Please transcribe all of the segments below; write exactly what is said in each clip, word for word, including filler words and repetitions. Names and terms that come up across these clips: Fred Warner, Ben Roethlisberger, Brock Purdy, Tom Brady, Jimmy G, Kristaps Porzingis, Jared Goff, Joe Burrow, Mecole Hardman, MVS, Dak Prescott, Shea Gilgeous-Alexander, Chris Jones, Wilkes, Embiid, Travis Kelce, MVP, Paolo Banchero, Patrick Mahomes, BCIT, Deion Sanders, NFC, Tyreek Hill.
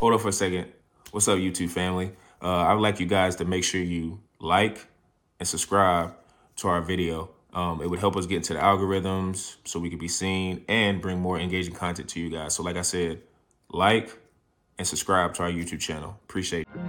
Hold on for a second. What's up, YouTube family? Uh, I would like you guys to make sure you like and subscribe to our video. Um, it would help us get into the algorithms so we could be seen and bring more engaging content to you guys. So like I said, like and subscribe to our YouTube channel. Appreciate it.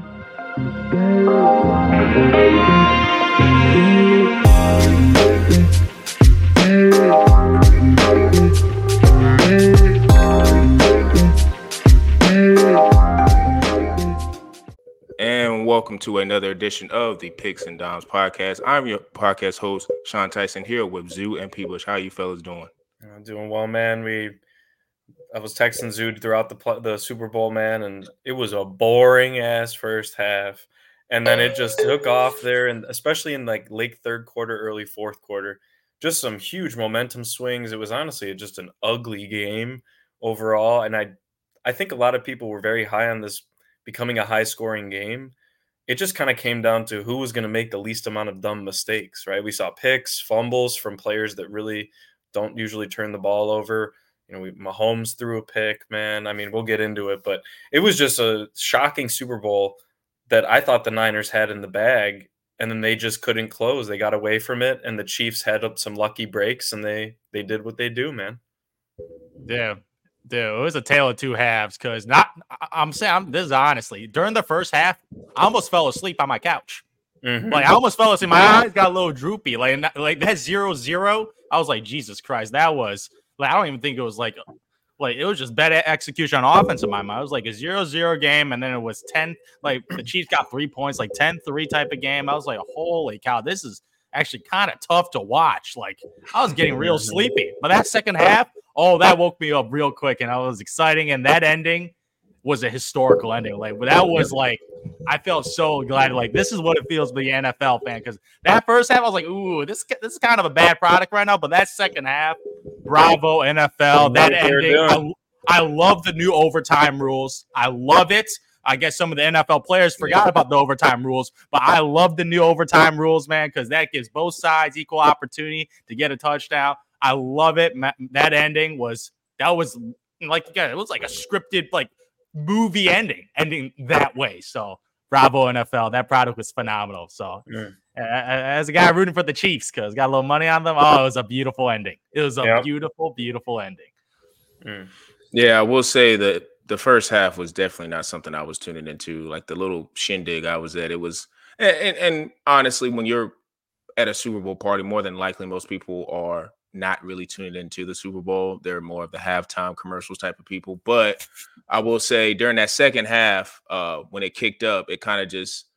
And welcome to another edition of the Picks and Dimes podcast. I'm your podcast host, Sean Tyson, here with Zoo and P. Bush. How you fellas doing? I'm doing well, man. We, I was texting Zoo throughout the the Super Bowl, man, and it was a boring ass first half, and then it just took off there, and especially in like late third quarter, early fourth quarter, just some huge momentum swings. It was honestly just an ugly game overall, and I, I think a lot of people were very high on this becoming a high-scoring game. It just kind of came down to who was going to make the least amount of dumb mistakes, right? We saw picks, fumbles from players that really don't usually turn the ball over. You know, we, Mahomes threw a pick, man. I mean, we'll get into it, but it was just a shocking Super Bowl that I thought the Niners had in the bag, and then they just couldn't close. They got away from it, and the Chiefs had up some lucky breaks, and they they did what they do, man. Yeah. Dude, it was a tale of two halves because not I'm saying I'm, this is honestly during the first half, I almost fell asleep on my couch. Mm-hmm. Like I almost fell asleep. My eyes got a little droopy. Like like that zero zero. I was like, Jesus Christ, that was like I don't even think it was like like it was just bad execution on offense in my mind. It was like a zero zero game, and then it was ten. Like the Chiefs got three points, like ten three type of game. I was like, holy cow, this is actually kind of tough to watch. Like I was getting real sleepy, but that second half. Oh, that woke me up real quick, and I was exciting. And that ending was a historical ending. Like that was like, I felt so glad. Like this is what it feels to be an N F L fan. Because that first half, I was like, "Ooh, this this is kind of a bad product right now." But that second half, bravo N F L. That ending, I, I love the new overtime rules. I love it. I guess some of the N F L players forgot about the overtime rules, but I love the new overtime rules, man, because that gives both sides equal opportunity to get a touchdown. I love it. That ending was that was like again, it was like a scripted like movie ending, ending that way. So bravo N F L, that product was phenomenal. So yeah. As a guy rooting for the Chiefs because got a little money on them, oh, it was a beautiful ending. It was a yep. beautiful, beautiful ending. Mm. Yeah, I will say that the first half was definitely not something I was tuning into. Like the little shindig I was at, it was, and, and, and honestly, when you're at a Super Bowl party, more than likely most people are not really tuned into the Super Bowl. They're more of the halftime commercials type of people. But I will say during that second half, uh, when it kicked up, it kind of just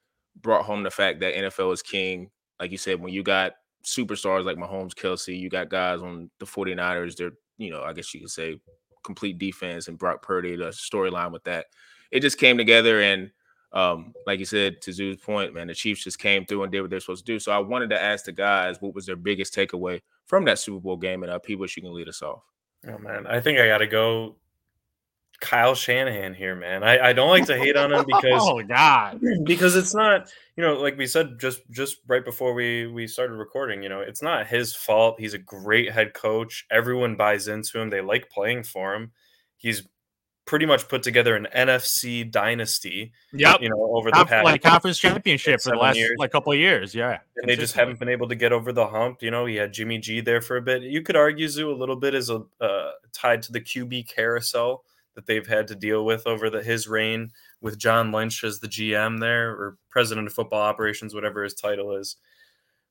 brought home the fact that N F L is king. Like you said, when you got superstars like Mahomes, Kelce, you got guys on the 49ers, they're, you know, I guess you could say complete defense, and Brock Purdy, the storyline with that. It just came together. And um, like you said, to Zoo's point, man, the Chiefs just came through and did what they're supposed to do. So I wanted to ask the guys, what was their biggest takeaway from that Super Bowl game, and uh, P. Bush, you can lead us off. Oh, man. I think I got to go Kyle Shanahan here, man. I, I don't like to hate on him because oh, God. because it's not, you know, like we said just just right before we, we started recording, you know, it's not his fault. He's a great head coach. Everyone buys into him. They like playing for him. He's pretty much put together an N F C dynasty. Yep. You know, over Conf- the past like conference championship for the last years. like couple of years. Yeah. And they just haven't been able to get over the hump. You know, he had Jimmy G there for a bit. You could argue Zoo a little bit is a uh, tied to the Q B carousel that they've had to deal with over the, his reign with John Lynch as the G M there, or president of football operations, whatever his title is.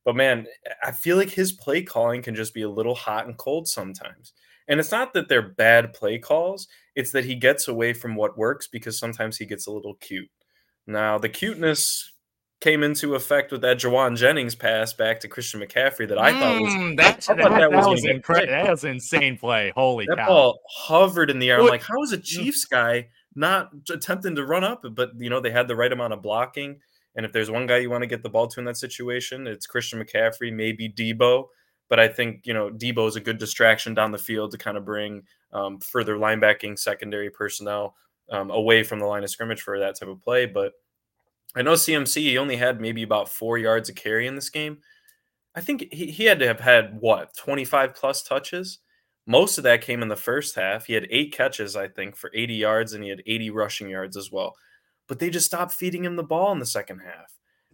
But man, I feel like his play calling can just be a little hot and cold sometimes. And it's not that they're bad play calls. It's that he gets away from what works because sometimes he gets a little cute. Now, the cuteness came into effect with that Jawan Jennings pass back to Christian McCaffrey that I thought was mm, that, I thought that, that, that was incredible. That was an insane play. Holy that cow. That ball hovered in the air. I'm what? like, how is a Chiefs guy not attempting to run up? But, you know, they had the right amount of blocking. And if there's one guy you want to get the ball to in that situation, it's Christian McCaffrey, maybe Debo. But I think, you know, Debo is a good distraction down the field to kind of bring um, further linebacking secondary personnel um, away from the line of scrimmage for that type of play. But I know C M C, he only had maybe about four yards of carry in this game. I think he, he had to have had, what, twenty-five plus touches? Most of that came in the first half. He had eight catches, I think, for eighty yards, and he had eighty rushing yards as well. But they just stopped feeding him the ball in the second half.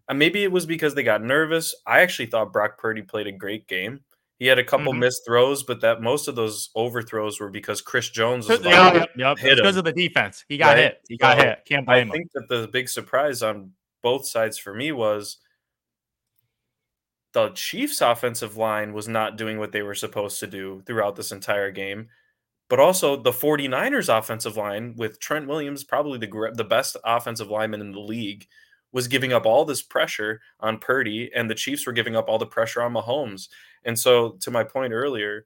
And maybe it was because they got nervous. I actually thought Brock Purdy played a great game. He had a couple mm-hmm. missed throws, but that most of those overthrows were because Chris Jones was yeah, like, yep, hit because him. of the defense. He got right? hit. He got so, hit. Can't blame him. I think him. that the big surprise on both sides for me was the Chiefs' offensive line was not doing what they were supposed to do throughout this entire game, but also the 49ers' offensive line with Trent Williams, probably the the best offensive lineman in the league, was giving up all this pressure on Purdy, and the Chiefs were giving up all the pressure on Mahomes. And so, to my point earlier,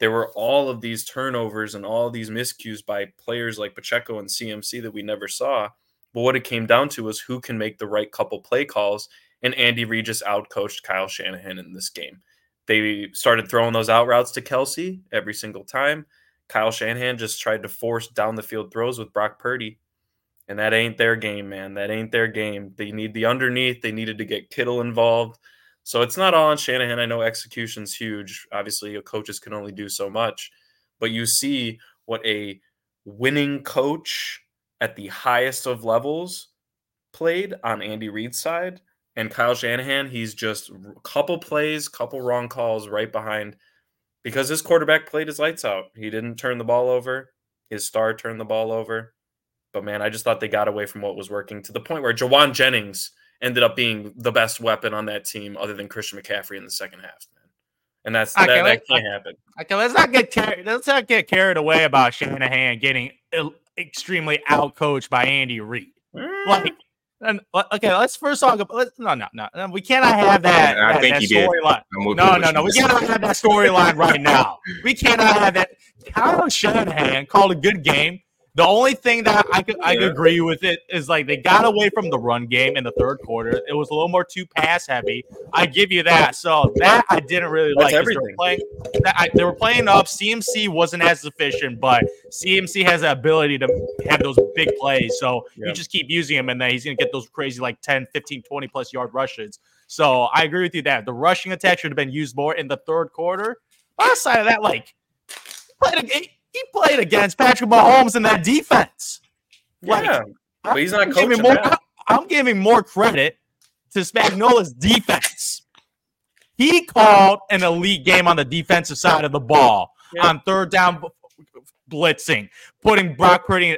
there were all of these turnovers and all these miscues by players like Pacheco and C M C that we never saw. But what it came down to was who can make the right couple play calls, and Andy Reid just outcoached Kyle Shanahan in this game. They started throwing those out routes to Kelce every single time. Kyle Shanahan just tried to force down the field throws with Brock Purdy. And that ain't their game, man. That ain't their game. They need the underneath. They needed to get Kittle involved. So it's not all on Shanahan. I know execution's huge. Obviously, coaches can only do so much. But you see what a winning coach at the highest of levels played on Andy Reid's side. And Kyle Shanahan, he's just a couple plays, couple wrong calls right behind. Because his quarterback played his lights out. He didn't turn the ball over. His star turned the ball over. But, man, I just thought they got away from what was working to the point where Jawan Jennings ended up being the best weapon on that team other than Christian McCaffrey in the second half, man. And that's okay, that, that can't happen. Okay, let's not get car- let's not get carried away about Shanahan getting il- extremely outcoached by Andy Reid. Like, and, okay, let's first talk about – no, no, no. We cannot have that, I that, think that he storyline. Did. No, no, no. We cannot have that storyline right now. We cannot have that. Kyle Shanahan called a good game. The only thing that I could I could agree with it is like they got away from the run game in the third quarter. It was a little more too pass heavy. I give you that. So that I didn't really like. They were, playing, I, they were playing up. C M C wasn't as efficient, but C M C has the ability to have those big plays. So yeah. you just keep using him, and then he's going to get those crazy like ten, fifteen, twenty-plus yard rushes. So I agree with you that the rushing attack should have been used more in the third quarter. Outside of that, like, play the game. He played against Patrick Mahomes in that defense. Like, yeah, but he's not I'm coaching giving more, I'm giving more credit to Spagnola's defense. He called an elite game on the defensive side of the ball yeah. on third down blitzing, putting Brock Purdy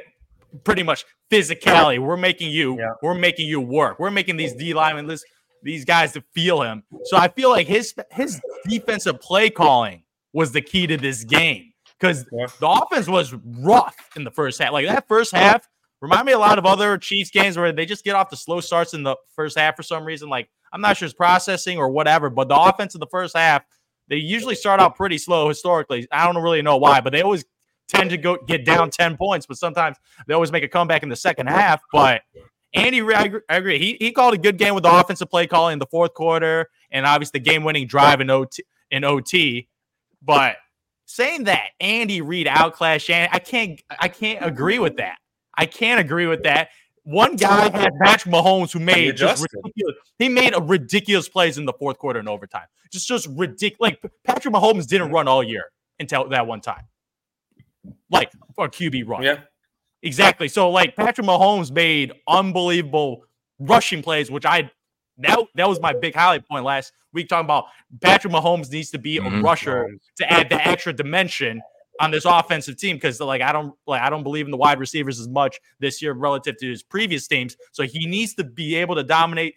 pretty much physicality. We're making you, yeah. we're making you work. We're making these D linemen, this, these guys to feel him. So I feel like his his defensive play calling was the key to this game. Because the offense was rough in the first half. Like, that first half reminded me a lot of other Chiefs games where they just get off the slow starts in the first half for some reason. Like, I'm not sure it's processing or whatever, but the offense in the first half, they usually start out pretty slow historically. I don't really know why, but they always tend to go get down ten points, but sometimes they always make a comeback in the second half. But Andy, I agree. He, he called a good game with the offensive play calling in the fourth quarter and obviously the game-winning drive in O T. In O T but... saying that Andy Reid outclassed Shannon, I can't, I can't agree with that. I can't agree with that. One guy had Patrick Mahomes who made just ridiculous. He made a ridiculous plays in the fourth quarter and overtime. Just, just ridiculous. Like Patrick Mahomes didn't run all year until that one time. Like a Q B run. Yeah, exactly. So like Patrick Mahomes made unbelievable rushing plays, which I. That, that was my big highlight point last week, talking about Patrick Mahomes needs to be a mm-hmm. rusher to add the extra dimension on this offensive team because like I don't like I don't believe in the wide receivers as much this year relative to his previous teams. So he needs to be able to dominate,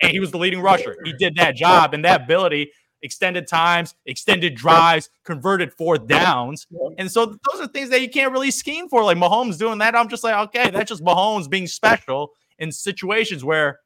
and he was the leading rusher. He did that job, and that ability extended times, extended drives, converted fourth downs. And so those are things that you can't really scheme for. Like Mahomes doing that, I'm just like, okay, that's just Mahomes being special in situations where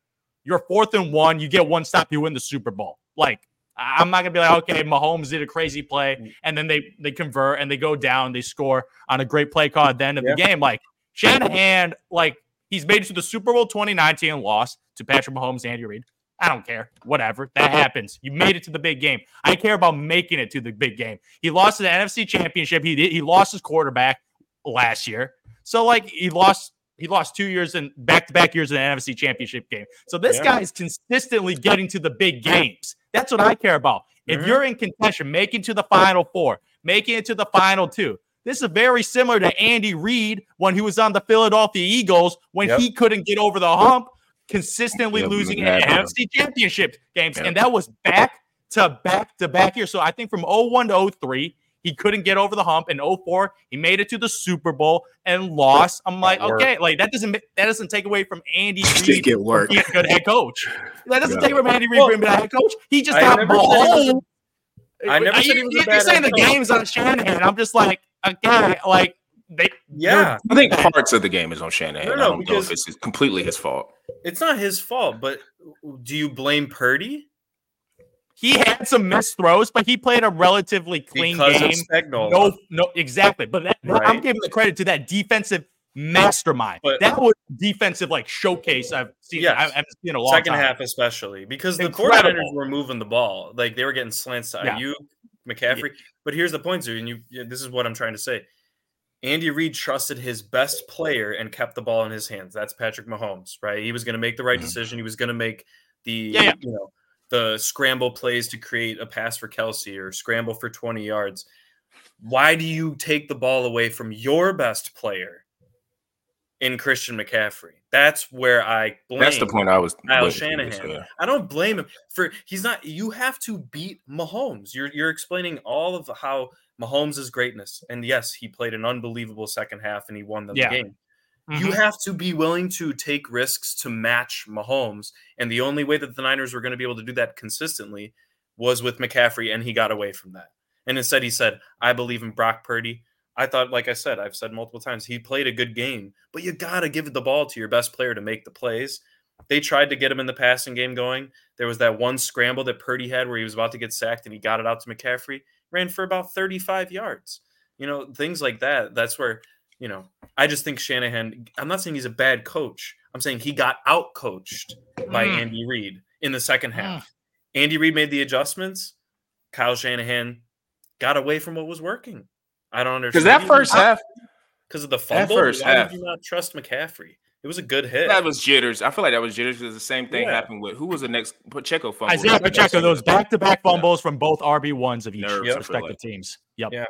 you're fourth and one, you get one stop, you win the Super Bowl. Like, I'm not going to be like, okay, Mahomes did a crazy play, and then they they convert, and they go down, they score on a great play call at the end of yeah. the game. Like, Shanahan, like, he's made it to the Super Bowl twenty nineteen and lost to Patrick Mahomes and Andy Reid. I don't care. Whatever. That happens. You made it to the big game. I care about making it to the big game. He lost to the N F C Championship. He did, he lost his quarterback last year. So, like, he lost – He lost two years in back-to-back years in the N F C Championship game. So this yeah. guy is consistently getting to the big games. That's what I care about. If you're in contention, make it to the Final Four, make it to the Final Two. This is very similar to Andy Reid when he was on the Philadelphia Eagles when yep. he couldn't get over the hump, consistently yep. losing N F C championship games. Yep. And that was back to back to back here. So I think from oh one to oh three, he couldn't get over the hump. In oh four, he made it to the Super Bowl and lost. I'm like, okay, like that doesn't that doesn't take away from Andy Reid being a good head coach. That doesn't yeah. take away from Andy Reid well, being a head coach. He just I got balled. I never said he was a bad You're saying the game's on Shanahan. I'm just like, okay, like they. Yeah, I think parts of the game is on Shanahan. No, no, I don't know if it's completely his fault. It's not his fault, but do you blame Purdy? He had some missed throws, but he played a relatively clean because game. No, no, exactly. But that, right. I'm giving the credit to that defensive mastermind. But, that was defensive like showcase I've seen. Yes. I've seen a long second time. half, especially because Incredible. the coordinators were moving the ball, like they were getting slants to Ayuk, yeah. McCaffrey. Yeah. But here's the point, Zoo, and you. This is what I'm trying to say. Andy Reid trusted his best player and kept the ball in his hands. That's Patrick Mahomes, right? He was going to make the right mm-hmm. decision. He was going to make the yeah, yeah. you know. the scramble plays to create a pass for Kelce or scramble for twenty yards. Why do you take the ball away from your best player in Christian McCaffrey? That's where I blame. That's the point I was. Kyle Shanahan. Yeah. I don't blame him for he's not. You have to beat Mahomes. You're you're explaining all of how Mahomes' greatness. And yes, he played an unbelievable second half and he won the yeah. game. You have to be willing to take risks to match Mahomes. And the only way that the Niners were going to be able to do that consistently was with McCaffrey, and he got away from that. And instead he said, I believe in Brock Purdy. I thought, like I said, I've said multiple times, he played a good game, but you got to give the ball to your best player to make the plays. They tried to get him in the passing game going. There was that one scramble that Purdy had where he was about to get sacked, and he got it out to McCaffrey, ran for about thirty-five yards. You know, things like that. That's where... You know, I just think Shanahan, I'm not saying he's a bad coach. I'm saying he got out-coached by mm. Andy Reid in the second half. Mm. Andy Reid made the adjustments. Kyle Shanahan got away from what was working. I don't understand. Because that first not, half. Because of the fumble, why half. did you not trust McCaffrey? It was a good hit. That was jitters. I feel like that was jitters because the same thing yeah. happened with, who was the next Pacheco fumble? Isaiah Pacheco, those back-to-back fumbles yeah. from both R B ones of each Nerves, yep. respective like. teams. Yep. Yeah.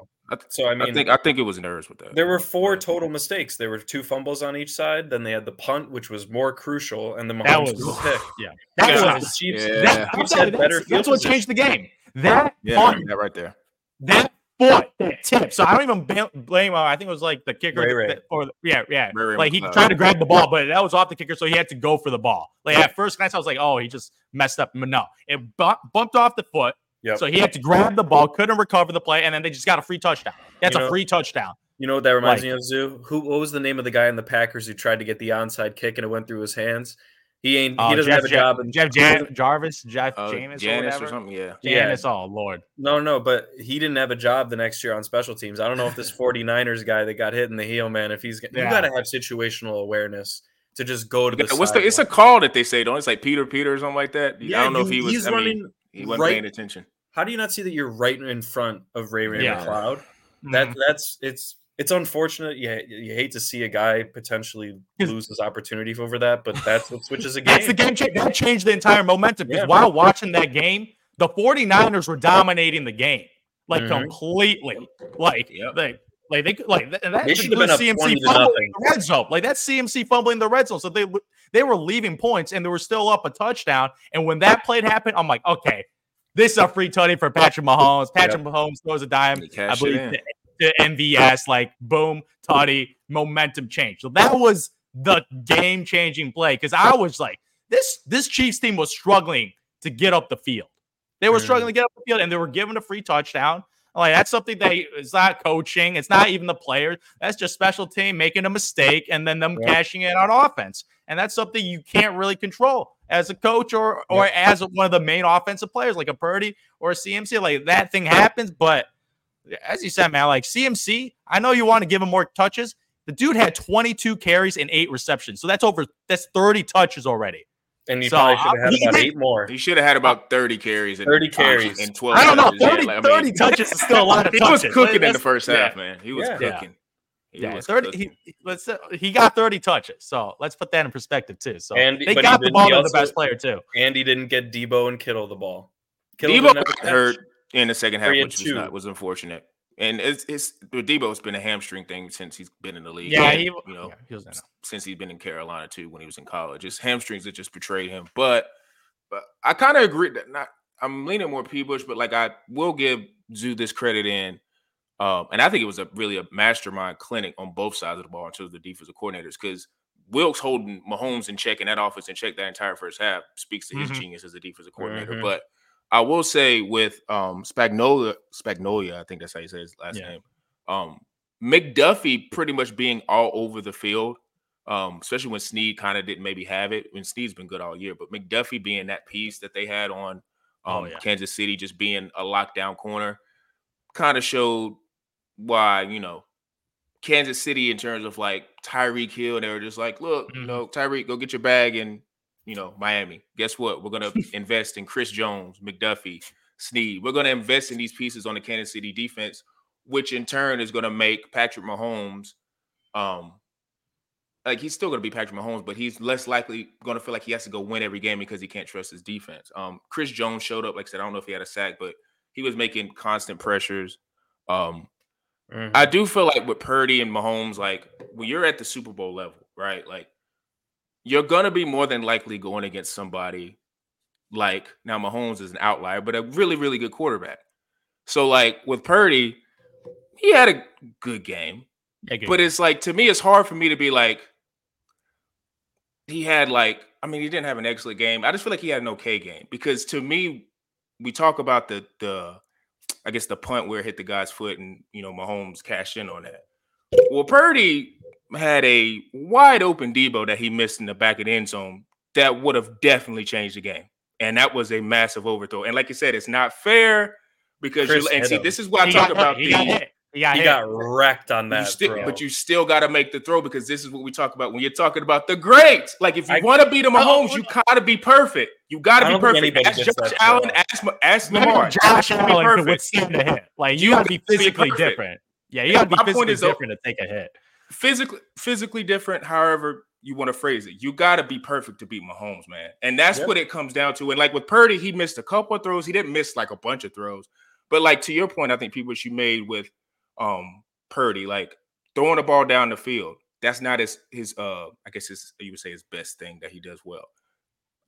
So I mean, I think I think it was nerves with that. There were four total mistakes. There were two fumbles on each side. Then they had the punt, which was more crucial, and the Mahomes was pick. Yeah, that yeah. was the Chiefs. Yeah. That, Chiefs had that's better that's what position. changed the game. That yeah, punt, I mean, that right there. That foot, that tip. So I don't even blame. Uh, I think it was like the kicker, Ray-ray. That, or yeah, yeah. Ray-ray like he McCloud. tried to grab the ball, but that was off the kicker, so he had to go for the ball. Like at first glance, I was like, oh, he just messed up. But no, it bumped off the foot. Yep. So he had to grab the ball, couldn't recover the play, and then they just got a free touchdown. That's you know, a free touchdown. You know what that reminds like, me of, Zoo? Who? What was the name of the guy in the Packers who tried to get the onside kick and it went through his hands? He ain't. Uh, he doesn't Jeff, have a Jeff, job. In, Jeff Jan- Jarvis, Jeff uh, Janis, Janis or, or something. Yeah, Janis. Yeah. Oh Lord. No, no, but he didn't have a job the next year on special teams. I don't know if this 49ers guy that got hit in the heel, man. If he's, yeah. you got to have situational awareness. To just go to the, yeah, what's the it's a call that they say, don't it's like Peter Peter or something like that. Yeah, I don't know if he was he's I mean, running he wasn't right, paying attention. How do you not see that you're right in front of Ray-ray yeah. McCloud? Mm-hmm. That that's it's it's unfortunate. Yeah, you, you hate to see a guy potentially lose his opportunity over that, but that's what switches a game. That's the game change that changed the entire momentum because yeah, while watching that game, the 49ers were dominating the game like mm-hmm. completely. Like yep. they Like they like that, that they should have been up C M C fumbling the red zone. Like that's C M C fumbling the red zone. So they they were leaving points and they were still up a touchdown. And when that play happened, I'm like, okay, this is a free tutty for Patrick Mahomes. Patrick yeah. Mahomes throws a dime, I believe, to, to M V S. Like boom, tutty, momentum change. So that was the game changing play because I was like, this this Chiefs team was struggling to get up the field. They were mm. struggling to get up the field, and they were given a free touchdown. Like that's something that it's not coaching. It's not even the players. That's just special team making a mistake and then them yep. cashing in on offense. And that's something you can't really control as a coach or or yep. as one of the main offensive players, like a Purdy or a C M C. Like that thing happens. But as you said, man, like C M C, I know you want to give him more touches. The dude had twenty-two carries and eight receptions. So that's over. That's thirty touches already. And he so, probably should have had about did, eight more. He should have had about thirty carries. And thirty carries. And twelve I don't know. thirty, like, I mean, thirty touches is still a lot of he touches. He was cooking That's, in the first yeah. half, man. He was yeah. cooking. He yeah, was thirty. Cooking. He, let's, uh, he got thirty touches. So let's put that in perspective, too. So Andy, they got the ball to the best player, too. And he didn't get Debo and Kittle the ball. Debo got hurt in the second half, which was, not, was unfortunate. And it's it's Debo's been a hamstring thing since he's been in the league. Yeah, and, he, you know, yeah, he was, since he's been in Carolina too when he was in college. His hamstrings that just betrayed him. But, but I kind of agree that not. I'm leaning more P-Bush, but like I will give Zoo this credit in. Um, and I think it was a really a mastermind clinic on both sides of the ball in terms of the defensive coordinators, because Wilkes holding Mahomes in check and that offense in check that entire first half speaks to his mm-hmm. genius as a defensive coordinator. Mm-hmm. But I will say with um, Spagnola, Spagnola, I think that's how you say his last yeah. name, um, McDuffie pretty much being all over the field, um, especially when Snead kind of didn't maybe have it. When Snead's been good all year, but McDuffie being that piece that they had on um, oh, yeah. Kansas City, just being a lockdown corner, kind of showed why, you know, Kansas City in terms of like Tyreek Hill, they were just like, look, you know, Tyreek, go get your bag in, you know, Miami. Guess what? We're going to invest in Chris Jones, McDuffie, Snead. We're going to invest in these pieces on the Kansas City defense, which in turn is going to make Patrick Mahomes, um, like he's still going to be Patrick Mahomes, but he's less likely going to feel like he has to go win every game because he can't trust his defense. Um, Chris Jones showed up. Like I said, I don't know if he had a sack, but he was making constant pressures. Um, Mm-hmm. I do feel like with Purdy and Mahomes, like when you're at the Super Bowl level, right? Like you're going to be more than likely going against somebody like, now Mahomes is an outlier, but a really, really good quarterback. So like with Purdy, he had a good game, yeah, good but game. It's like, to me, it's hard for me to be like, he had like, I mean, he didn't have an excellent game. I just feel like he had an okay game because to me, we talk about the, the, I guess the punt where it hit the guy's foot and, you know, Mahomes cashed in on that. Well, Purdy had a wide open Debo that he missed in the back of the end zone that would have definitely changed the game. And that was a massive overthrow. And like you said, it's not fair because you and see, him. This is why I he talk got, about he the got hit. He, got, he got wrecked on that. You still, bro. But you still got to make the throw because this is what we talk about when you're talking about the greats. Like if you want to beat the Mahomes, you got to be perfect. You got to be perfect. Ask Josh Allen, ask, ask Lamar. Josh Allen could withstand a hit. Like, you got to be physically different. Yeah, you got to be physically different to take a hit. Physically, physically different, however you want to phrase it. You got to be perfect to beat Mahomes, man. And that's what it comes down to. And, like, with Purdy, he missed a couple of throws. He didn't miss, like, a bunch of throws. But, like, to your point, I think people you made with um, Purdy, like, throwing the ball down the field, that's not his, his uh, I guess his, you would say his best thing that he does well.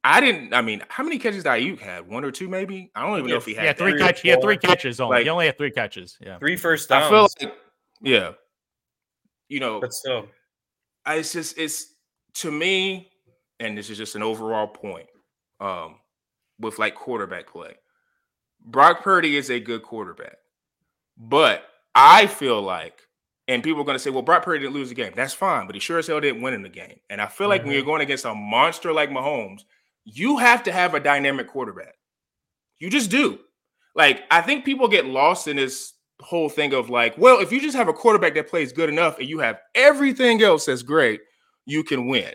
I didn't. I mean, how many catches did Ayuk have? One or two, maybe. I don't even yeah, know if he had. Yeah, three catches. He had three catches only. Like, he only had three catches. Yeah, three first downs. I feel like, yeah, you know, but still, I, it's just it's to me, and this is just an overall point. Um, with like quarterback play, Brock Purdy is a good quarterback, but I feel like, and people are going to say, well, Brock Purdy didn't lose the game. That's fine, but he sure as hell didn't win in the game. And I feel like mm-hmm. when you're going against a monster like Mahomes, you have to have a dynamic quarterback. You just do. Like, I think people get lost in this whole thing of like, well, if you just have a quarterback that plays good enough and you have everything else that's great, you can win.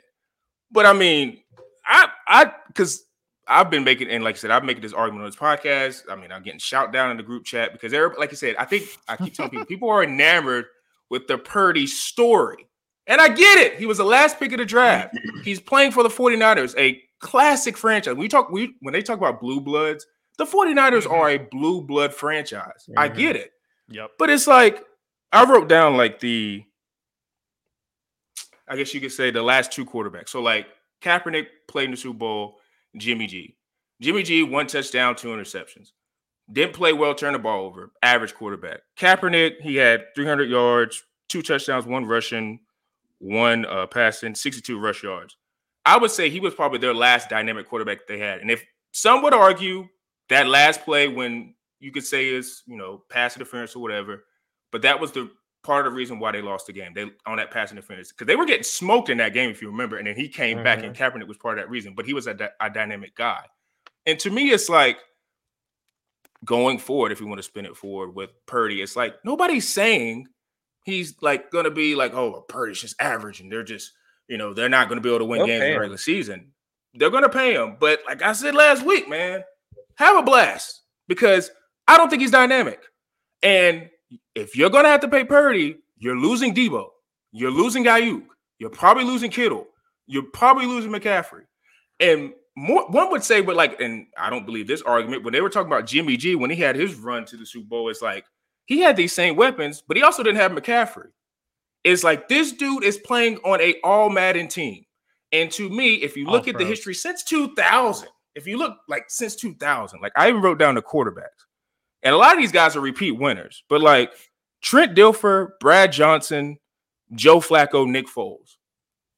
But I mean, I, I, because I've been making, and like I said, I'm making this argument on this podcast. I mean, I'm getting shout down in the group chat because everybody, like I said, I think I keep telling people, people are enamored with the Purdy story. And I get it. He was the last pick of the draft. He's playing for the 49ers, a classic franchise. We talk we when they talk about blue bloods, the 49ers mm-hmm. are a blue blood franchise. Mm-hmm. I get it. Yep. But it's like I wrote down like the I guess you could say the last two quarterbacks. So like Kaepernick played in the Super Bowl, Jimmy G. Jimmy G, one touchdown, two interceptions. Didn't play well, turned the ball over. Average quarterback. Kaepernick, he had three hundred yards, two touchdowns, one rushing, one uh, passing, sixty-two rush yards. I would say he was probably their last dynamic quarterback they had. And if some would argue that last play when you could say is, you know, pass interference or whatever, but that was the part of the reason why they lost the game. They on that pass interference because they were getting smoked in that game, if you remember. And then he came mm-hmm. back and Kaepernick was part of that reason, but he was a, a dynamic guy. And to me, it's like going forward, if you want to spin it forward with Purdy, it's like nobody's saying he's like going to be like, oh, Purdy's just average and they're just, you know, they're not going to be able to win They'll games in the regular season. They're going to pay him. But like I said last week, man, have a blast because I don't think he's dynamic. And if you're going to have to pay Purdy, you're losing Debo. You're losing Ayuk. You're probably losing Kittle. You're probably losing McCaffrey. And more, one would say, but like, and I don't believe this argument, when they were talking about Jimmy G, when he had his run to the Super Bowl, it's like he had these same weapons, but he also didn't have McCaffrey. It's like this dude is playing on a all Madden team. And to me, if you look oh, at bro. the history since two thousand, if you look like since two thousand, like I even wrote down the quarterbacks. And a lot of these guys are repeat winners, but like Trent Dilfer, Brad Johnson, Joe Flacco, Nick Foles.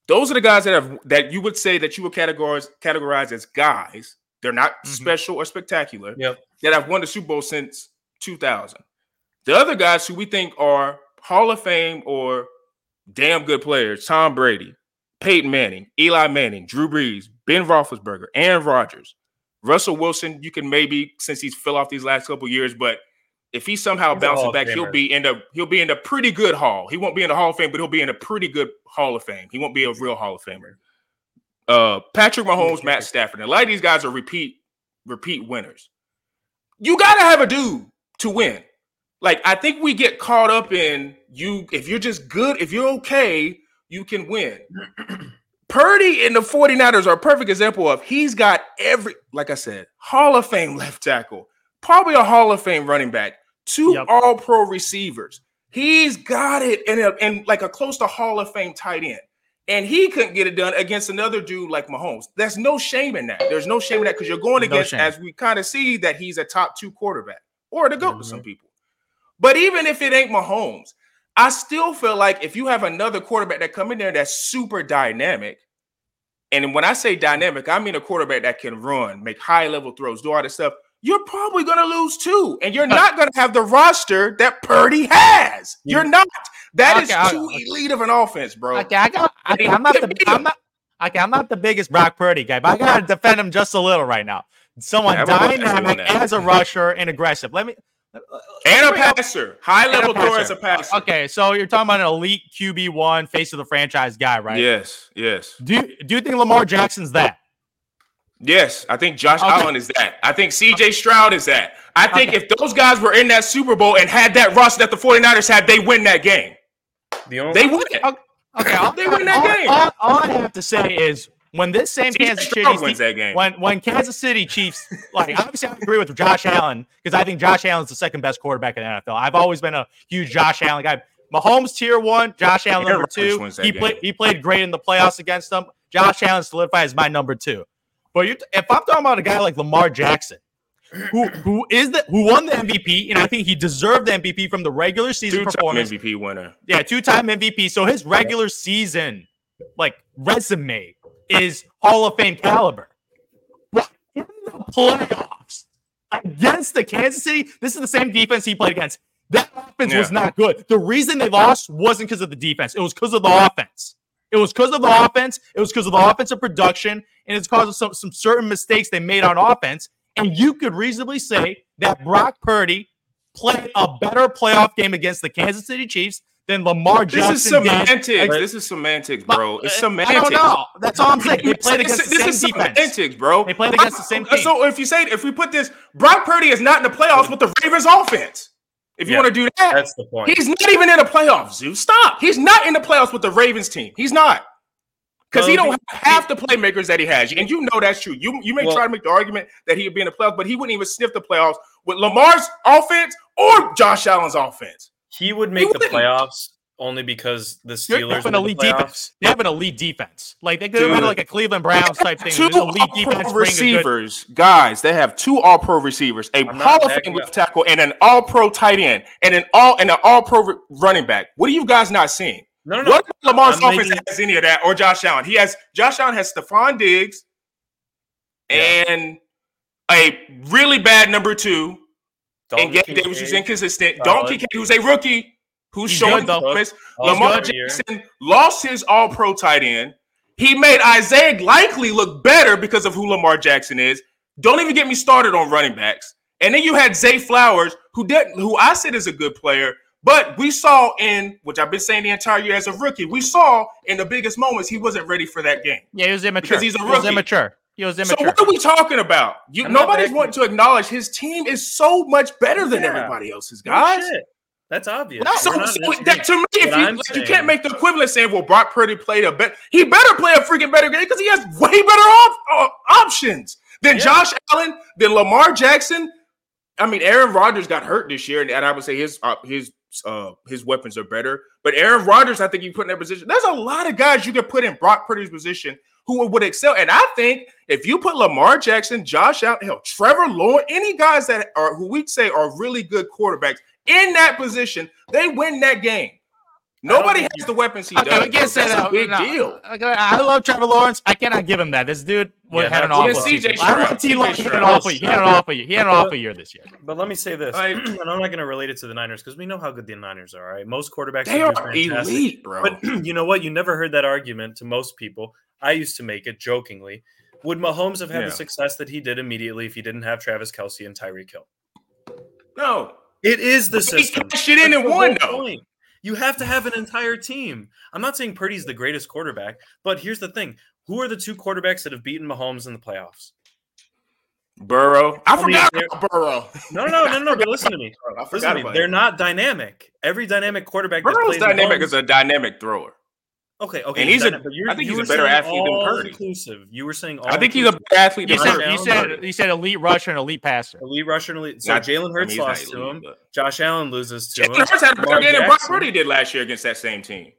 Those are the guys that have that you would say that you would categorize categorize as guys. They're not mm-hmm. special or spectacular. Yep. That have won the Super Bowl since two thousand. The other guys who we think are Hall of Fame or damn good players, Tom Brady, Peyton Manning, Eli Manning, Drew Brees, Ben Roethlisberger, Aaron Rodgers, Russell Wilson. You can maybe, since he's fell off these last couple of years, but if he somehow he's bounces back, he'll be in the he'll be in a pretty good hall. He won't be in the Hall of Fame, but he'll be in a pretty good Hall of Fame. He won't be a real Hall of Famer. Uh, Patrick Mahomes, Matt Stafford. A lot of these guys are repeat repeat winners. You gotta have a dude to win. Like, I think we get caught up in you. If you're just good, if you're okay, you can win. Purdy and the 49ers are a perfect example of he's got every, like I said, Hall of Fame left tackle, probably a Hall of Fame running back, two yep. all-pro receivers. He's got it, and and like a close to Hall of Fame tight end. And he couldn't get it done against another dude like Mahomes. There's no shame in that. There's no shame in that because you're going against, no as we kind of see, that he's a top two quarterback or the GOAT mm-hmm. with some people. But even if it ain't Mahomes, I still feel like if you have another quarterback that come in there that's super dynamic, and when I say dynamic, I mean a quarterback that can run, make high-level throws, do all this stuff, you're probably going to lose too, and you're not going to have the roster that Purdy has. You're not. That okay, is too okay. elite of an offense, bro. Okay, I got, okay, I'm, not the, I'm not. Okay, I'm not the biggest Brock Purdy guy, but I got to defend him just a little right now. Someone yeah, dynamic as a rusher and aggressive. Let me. And a passer, high level thrower as a passer. Okay, so you're talking about an elite Q B one, face of the franchise guy, right? Yes, yes. Do you, do you think Lamar Jackson's that? Yes, I think Josh okay. Allen is that. I think C J Stroud is that. I think okay. if those guys were in that Super Bowl and had that roster that the 49ers had, they win that game. The only- they win it. Okay, okay. they win that all, game. All, all I have to say is when this same C J Kansas City wins that game. When when Kansas City Chiefs, like obviously I agree with Josh Allen because I think Josh Allen's the second best quarterback in the N F L. I've always been a huge Josh Allen guy. Mahomes tier one, Josh Allen number two. He played he played great in the playoffs against them. Josh Allen solidified as my number two. But you're, if I'm talking about a guy like Lamar Jackson, who who is the who won the M V P, and I think he deserved the M V P from the regular season two-time performance. Two-time M V P winner. Yeah, two-time M V P. So his regular season like resume is Hall of Fame caliber. But in the playoffs against the Kansas City, this is the same defense he played against. That offense yeah. was not good. The reason they lost wasn't because of the defense. It was because of the offense. It was because of the offense. It was because of the offensive production, and it's because of some, some certain mistakes they made on offense. And you could reasonably say that Brock Purdy played a better playoff game against the Kansas City Chiefs than Lamar Jackson. This is semantics. Did. This is semantics, bro. It's semantics. I don't know. That's all I'm saying. They played against this, the this same defense. This is semantics, bro. They played against I'm, the same team. So if you say, if we put this, Brock Purdy is not in the playoffs with the Ravens offense. If you yeah, want to do that, that's the point. He's not even in the playoffs, Zoo. Stop. He's not in the playoffs with the Ravens team. He's not. Because well, he don't have half the playmakers that he has. And you know that's true. You you may well, try to make the argument that he would be in the playoffs, but he wouldn't even sniff the playoffs with Lamar's offense or Josh Allen's offense. He would make he the playoffs only because the Steelers have an elite the defense. They have an elite defense. Like they could have been like a Cleveland Browns type thing. Two elite defense receivers, good... guys. They have two All-Pro receivers, a Hall of Fame left tackle, and an All-Pro tight end, and an all and an All-Pro running back. What are you guys not seeing? No, no, what no. Lamar's I'm offense making... has any of that, or Josh Allen? He has Josh Allen has Stephon Diggs, yeah. and a really bad number two. Don't and Gabe Davis, who's inconsistent. Donkey K, who's a rookie, who's he's showing the offense. Lamar Jackson year. lost his all-pro tight end. He made Isaiah likely look better because of who Lamar Jackson is. Don't even get me started on running backs. And then you had Zay Flowers, who didn't, who I said is a good player, but we saw in, which I've been saying the entire year as a rookie, we saw in the biggest moments he wasn't ready for that game. Yeah, he was immature. Because he's a rookie. He was immature. So what are we talking about? You, nobody's wanting to acknowledge his team is so much better than yeah. everybody else's, guys. That's obvious. No, so, so that, to me, if you, like, you can't make the equivalent saying, well, Brock Purdy played a better – he better play a freaking better game because he has way better op- uh, options than yeah. Josh Allen, than Lamar Jackson. I mean, Aaron Rodgers got hurt this year, and, and I would say his uh, his uh, his weapons are better. But Aaron Rodgers, I think you put in that position. There's a lot of guys you could put in Brock Purdy's position who would excel. And I think if you put Lamar Jackson, Josh Allen, hell, Trevor Lawrence, any guys that are who we'd say are really good quarterbacks, in that position, they win that game. Nobody has the weapons he does. Okay, we get set out. Big no, deal. I love Trevor Lawrence. I cannot give him that. This dude yeah, had an awful year. I love T. Lawrence. He had an awful year. He had an awful year. He had an awful year this year. But let me say this, I, and I'm not going to relate it to the Niners because we know how good the Niners are. Right? Most quarterbacks they are, are elite, bro. But you know what? You never heard that argument to most people. I used to make it jokingly. Would Mahomes have had yeah. the success that he did immediately if he didn't have Travis Kelce and Tyreek Hill? No. It is the system. He cashed it in and won, though. You have to have an entire team. I'm not saying Purdy's the greatest quarterback, but here's the thing. Who are the two quarterbacks that have beaten Mahomes in the playoffs? Burrow. I, I forgot mean, about Burrow. No, no, no, no, no. But listen to me. I forgot listen to me. About They're him. Not dynamic. Every dynamic quarterback that plays Burrow's dynamic Mahomes, is a dynamic thrower. Okay, okay. And he's a, I think he's a better athlete than Purdy. Inclusive. You were saying all I think he's a better athlete than Purdy. You said, you said elite rusher and elite passer. Elite rusher and elite. So Jalen Hurts lost to him. Josh Allen loses to him. Jalen Hurts had a better game than Brock Purdy did last year against that same team.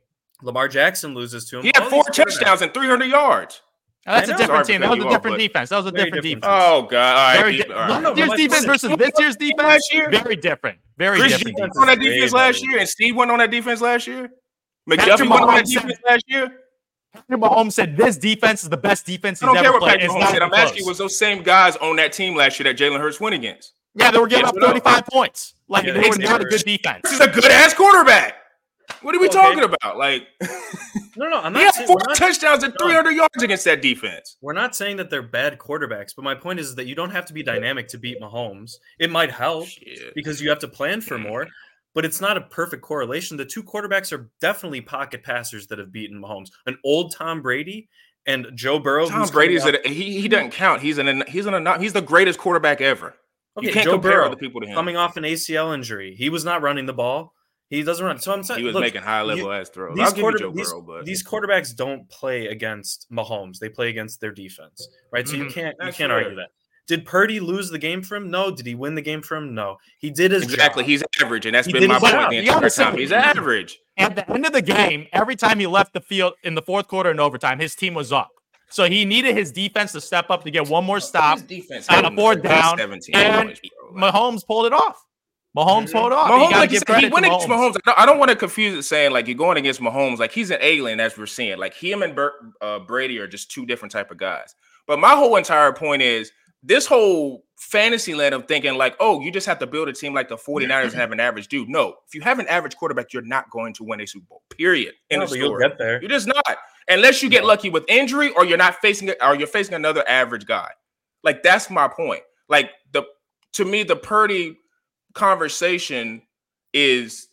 Lamar Jackson loses to him. He had four touchdowns and three hundred yards. Oh, that's a different team. That was a different defense. That was a different defense. Oh, God. All right. Last year's defense versus this year's defense? Very different. Very different. Chris Jones went on that defense last year, and Steve went on that defense last year. McDuffie won that defense last year. Patrick Mahomes said this defense is the best defense he's ever played. I don't care what Patrick Mahomes said. I'm asking you, was those same guys on that team last year that Jalen Hurts went against? Yeah, they were giving up thirty-five points. Like, yeah, they were not a good defense. This is a good-ass quarterback. What are we okay. talking about? Like, no, no, I'm not. He had saying, four touchdowns and three hundred yards against that defense. We're not saying that they're bad quarterbacks, but my point is that you don't have to be dynamic to beat Mahomes. It might help Shit. because you have to plan for more. But it's not a perfect correlation. The two quarterbacks are definitely pocket passers that have beaten Mahomes. An old Tom Brady and Joe Burrow. Tom Brady's a, he he doesn't count. He's an he's an he's the greatest quarterback ever. Okay, you can't Joe compare Burrow, other people to him. Coming off an A C L injury, he was not running the ball. He doesn't run. So I'm saying he was look, making high level ass throws. These, I'll give you Joe Burrow, but these quarterbacks don't play against Mahomes. They play against their defense, right? So mm-hmm. you can't That's you can't fair. argue that. Did Purdy lose the game for him? No. Did he win the game for him? No. He did his Exactly. job. He's average, and that's he been my point the entire time. He's average. At the end of the game, every time he left the field in the fourth quarter and overtime, his team was up. So he needed his defense to step up to get one more stop on a fourth down, and Mahomes pulled it off. Mahomes pulled off. Mahomes, like you said, he went against Mahomes. I don't, I don't want to confuse it saying, like, you're going against Mahomes. Like, he's an alien, as we're seeing. Like, him and Bert, uh, Brady are just two different type of guys. But my whole entire point is, this whole fantasy land of thinking like, oh, you just have to build a team like the 49ers and have an average dude. No, if you have an average quarterback, you're not going to win a Super Bowl, period. In no, the story. You'll get there. You're just not. Unless you get lucky with injury or you're not facing it or you're facing another average guy. Like, that's my point. Like, the to me, the Purdy conversation is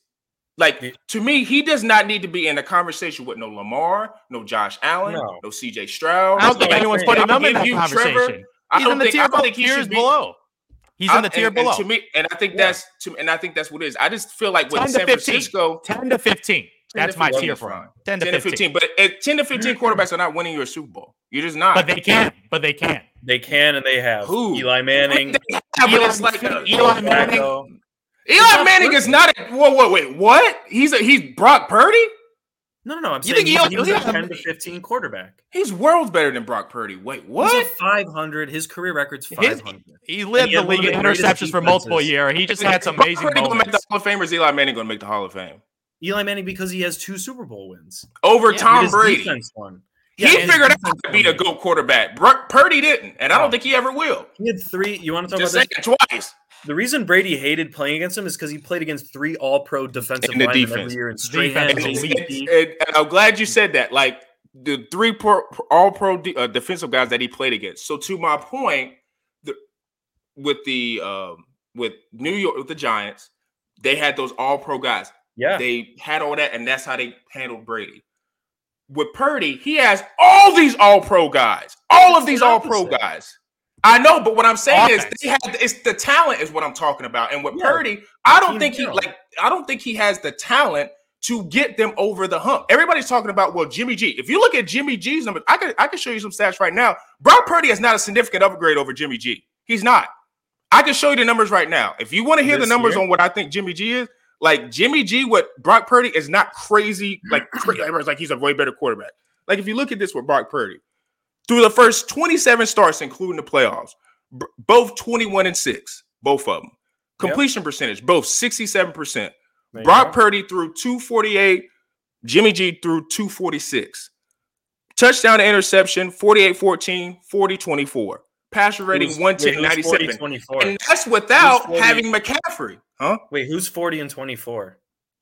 like, to me, he does not need to be in a conversation with no Lamar, no Josh Allen, no, no C J Stroud. I don't think anyone's putting them in that conversation. Trevor, I he's don't in the think, tier I think he should be, below. He's I, in the tier and, below. And to me, and I think yeah. that's to, and I think that's what it is. I just feel like with San fifteen. Francisco, ten to fifteen. That's my tier for him. Ten to fifteen. But at ten to fifteen quarterbacks are not winning you a Super Bowl. You're just not. But they can. But they can. They can, and they have. Who? Eli Manning. Have, Eli's like a, Eli Manning. Eli Manning, Manning is not. A, whoa, whoa, wait, what? He's a, he's Brock Purdy. No, no, no. I'm you saying think he, he's a ten to fifteen quarterback. He's worlds better than Brock Purdy. Wait, what? He's at five hundred. His career record's five hundred. His, he led he the league in interceptions for multiple years. He just had some Brock amazing Purdy moments. Going to make the Hall of Fame, or is Eli Manning going to make the Hall of Fame? Eli Manning, because he has two Super Bowl wins. Over yeah, Tom Brady. One. He yeah, figured out to be the GOAT quarterback. Brock Purdy didn't, and I don't oh. think he ever will. He had three. You want to talk just about this? Twice. The reason Brady hated playing against him is because he played against three all-pro defensive linemen defense. every year in straight hands. And, and, and I'm glad you said that. Like, the three pro, all-pro de, uh, defensive guys that he played against. So, to my point, the, with the um, with New York, with the Giants, they had those all-pro guys. Yeah. They had all that, and that's how they handled Brady. With Purdy, he has all these all-pro guys. All of these all-pro guys. I know, but what I'm saying offense. is they have it's the talent is what I'm talking about. And with yeah. Purdy, I don't think he like I don't think he has the talent to get them over the hump. Everybody's talking about, well, Jimmy G. If you look at Jimmy G's numbers, I can I can show you some stats right now. Brock Purdy is not a significant upgrade over Jimmy G. He's not. I can show you the numbers right now. If you want to hear this the numbers year? on what I think Jimmy G is, like Jimmy G with Brock Purdy is not crazy. Like, everyone's like he's a way better quarterback. Like if you look at this with Brock Purdy, through the first twenty-seven starts, including the playoffs, b- both twenty-one and six, both of them. Completion yep. percentage, both sixty-seven percent. There Brock Purdy threw two forty-eight, Jimmy G threw two forty-six. Touchdown to interception, forty-eight fourteen, forty twenty-four. Passer rating, who's, one ten, wait, ninety-seven. forty, and that's without having McCaffrey. Huh? Wait, who's forty and twenty-four?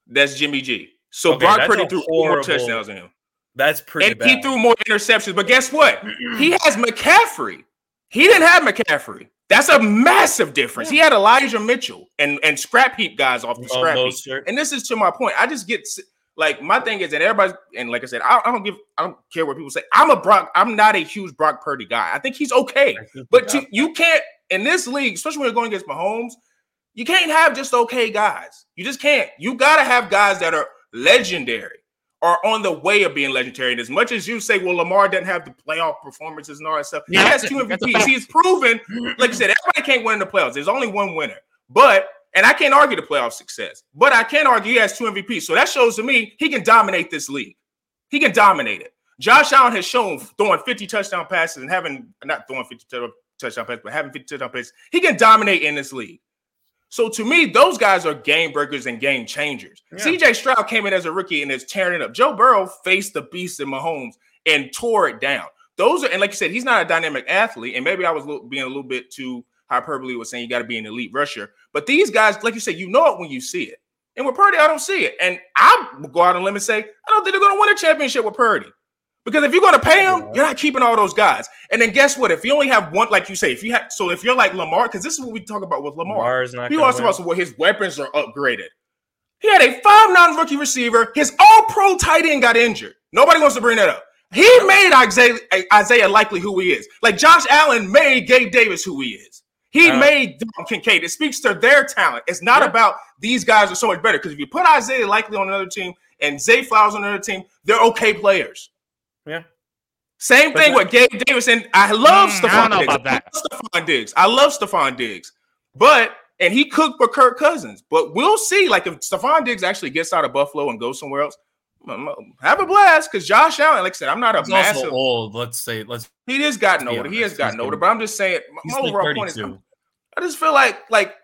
That's Jimmy G. So okay, Brock Purdy threw horrible, four touchdowns in him. That's pretty and bad. And he threw more interceptions. But guess what? He has McCaffrey. He didn't have McCaffrey. That's a massive difference. Yeah. He had Elijah Mitchell and, and scrap heap guys off the oh, scrap heap. Sure. And this is to my point. I just get like my thing is that everybody's and like I said, I, I don't give I don't care what people say. I'm a Brock, I'm not a huge Brock Purdy guy. I think he's okay. But to, you can't in this league, especially when you're going against Mahomes, you can't have just okay guys. You just can't. You gotta have guys that are legendary. Are on the way of being legendary. And as much as you say, well, Lamar doesn't have the playoff performances and all that stuff, yeah, he has two M V Ps. He's proven, like I said, everybody can't win in the playoffs. There's only one winner. But, and I can't argue the playoff success, but I can argue he has two M V Ps. So that shows to me he can dominate this league. He can dominate it. Josh Allen has shown throwing fifty touchdown passes and having, not throwing fifty touchdown passes, but having fifty touchdown passes. He can dominate in this league. So to me, those guys are game breakers and game changers. Yeah. C J Stroud came in as a rookie and is tearing it up. Joe Burrow faced the beast in Mahomes and tore it down. Those are, and like you said, he's not a dynamic athlete. And maybe I was being a little bit too hyperbole with saying you got to be an elite rusher. But these guys, like you said, you know it when you see it. And with Purdy, I don't see it. And I will go out on a limb and say, I don't think they're going to win a championship with Purdy. Because if you're going to pay him, you're not keeping all those guys. And then guess what? If you only have one, like you say, if you have, so if you're like Lamar, because this is what we talk about with Lamar. Lamar is not he also talks about well, his weapons are upgraded. He had a five nine rookie receiver. His all-pro tight end got injured. Nobody wants to bring that up. He made Isaiah, Isaiah Likely who he is. Like Josh Allen made Gabe Davis who he is. He uh, made Dom Kincaid. It speaks to their talent. It's not yeah. about these guys are so much better. Because if you put Isaiah Likely on another team and Zay Flowers on another team, they're okay players. Yeah. Same but thing that, with Gabe Davis. And I love mm, Stephon I don't know Diggs. About that. I love Stephon Diggs. I love Stephon Diggs. But and he cooked for Kirk Cousins. But we'll see. Like if Stephon Diggs actually gets out of Buffalo and goes somewhere else, have a blast. Because Josh Allen, like I said, I'm not a he's massive also old. Let's say let's he has gotten older. He has gotten older. But I'm just saying my overall like point is I just feel like like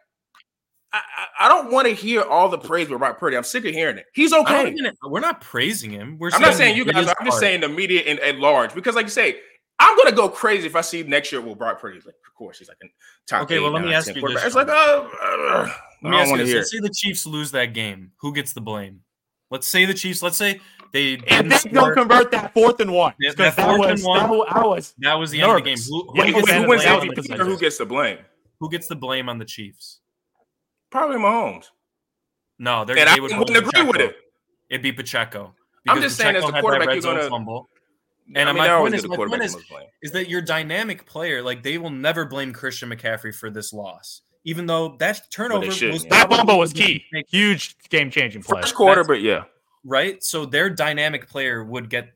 I, I don't want to hear all the praise with Brock Purdy. I'm sick of hearing it. He's okay. Even, we're not praising him. We're I'm not saying you guys. I'm part. just saying the media in, at large. Because, like you say, I'm gonna go crazy if I see next year. Well, Brock Purdy's like, of course, he's like in top. Okay, well, let me ask you this. It's like, uh, uh, let me I don't want to hear. Let's say the Chiefs lose that game. Who gets the blame? Let's say the Chiefs. Let's say they didn't if they don't convert that fourth and one. Yeah, that, that fourth was, and one. That was, that was the nervous. end of the game. Who, yeah, who, who, who wins out? Who gets the blame? Who gets the blame on the Chiefs? Probably Mahomes. No, they're and they would I wouldn't agree Pacheco. with it. It'd be Pacheco. I'm just Pacheco saying, as a quarterback, you're gonna fumble. And I mean, my point, is, my point is, is that your dynamic player, like they will never blame Christian McCaffrey for this loss, even though that turnover was that fumble was key, huge game changing play first quarter. That's, but yeah, right. So their dynamic player would get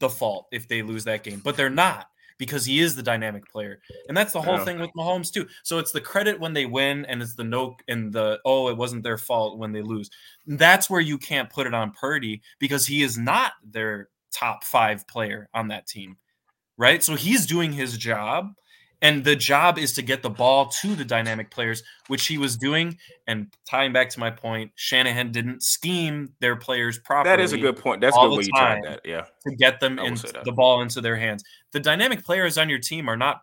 the fault if they lose that game, but they're not. Because he is the dynamic player, and that's the whole yeah. thing with Mahomes too. So it's the credit when they win, and it's the no, and the oh, it wasn't their fault when they lose. That's where you can't put it on Purdy because he is not their top five player on that team, right? So he's doing his job, and the job is to get the ball to the dynamic players, which he was doing. And tying back to my point, Shanahan didn't scheme their players properly. That is a good point. That's a good way you tried that. Yeah, to get them into the ball into their hands. The dynamic players on your team are not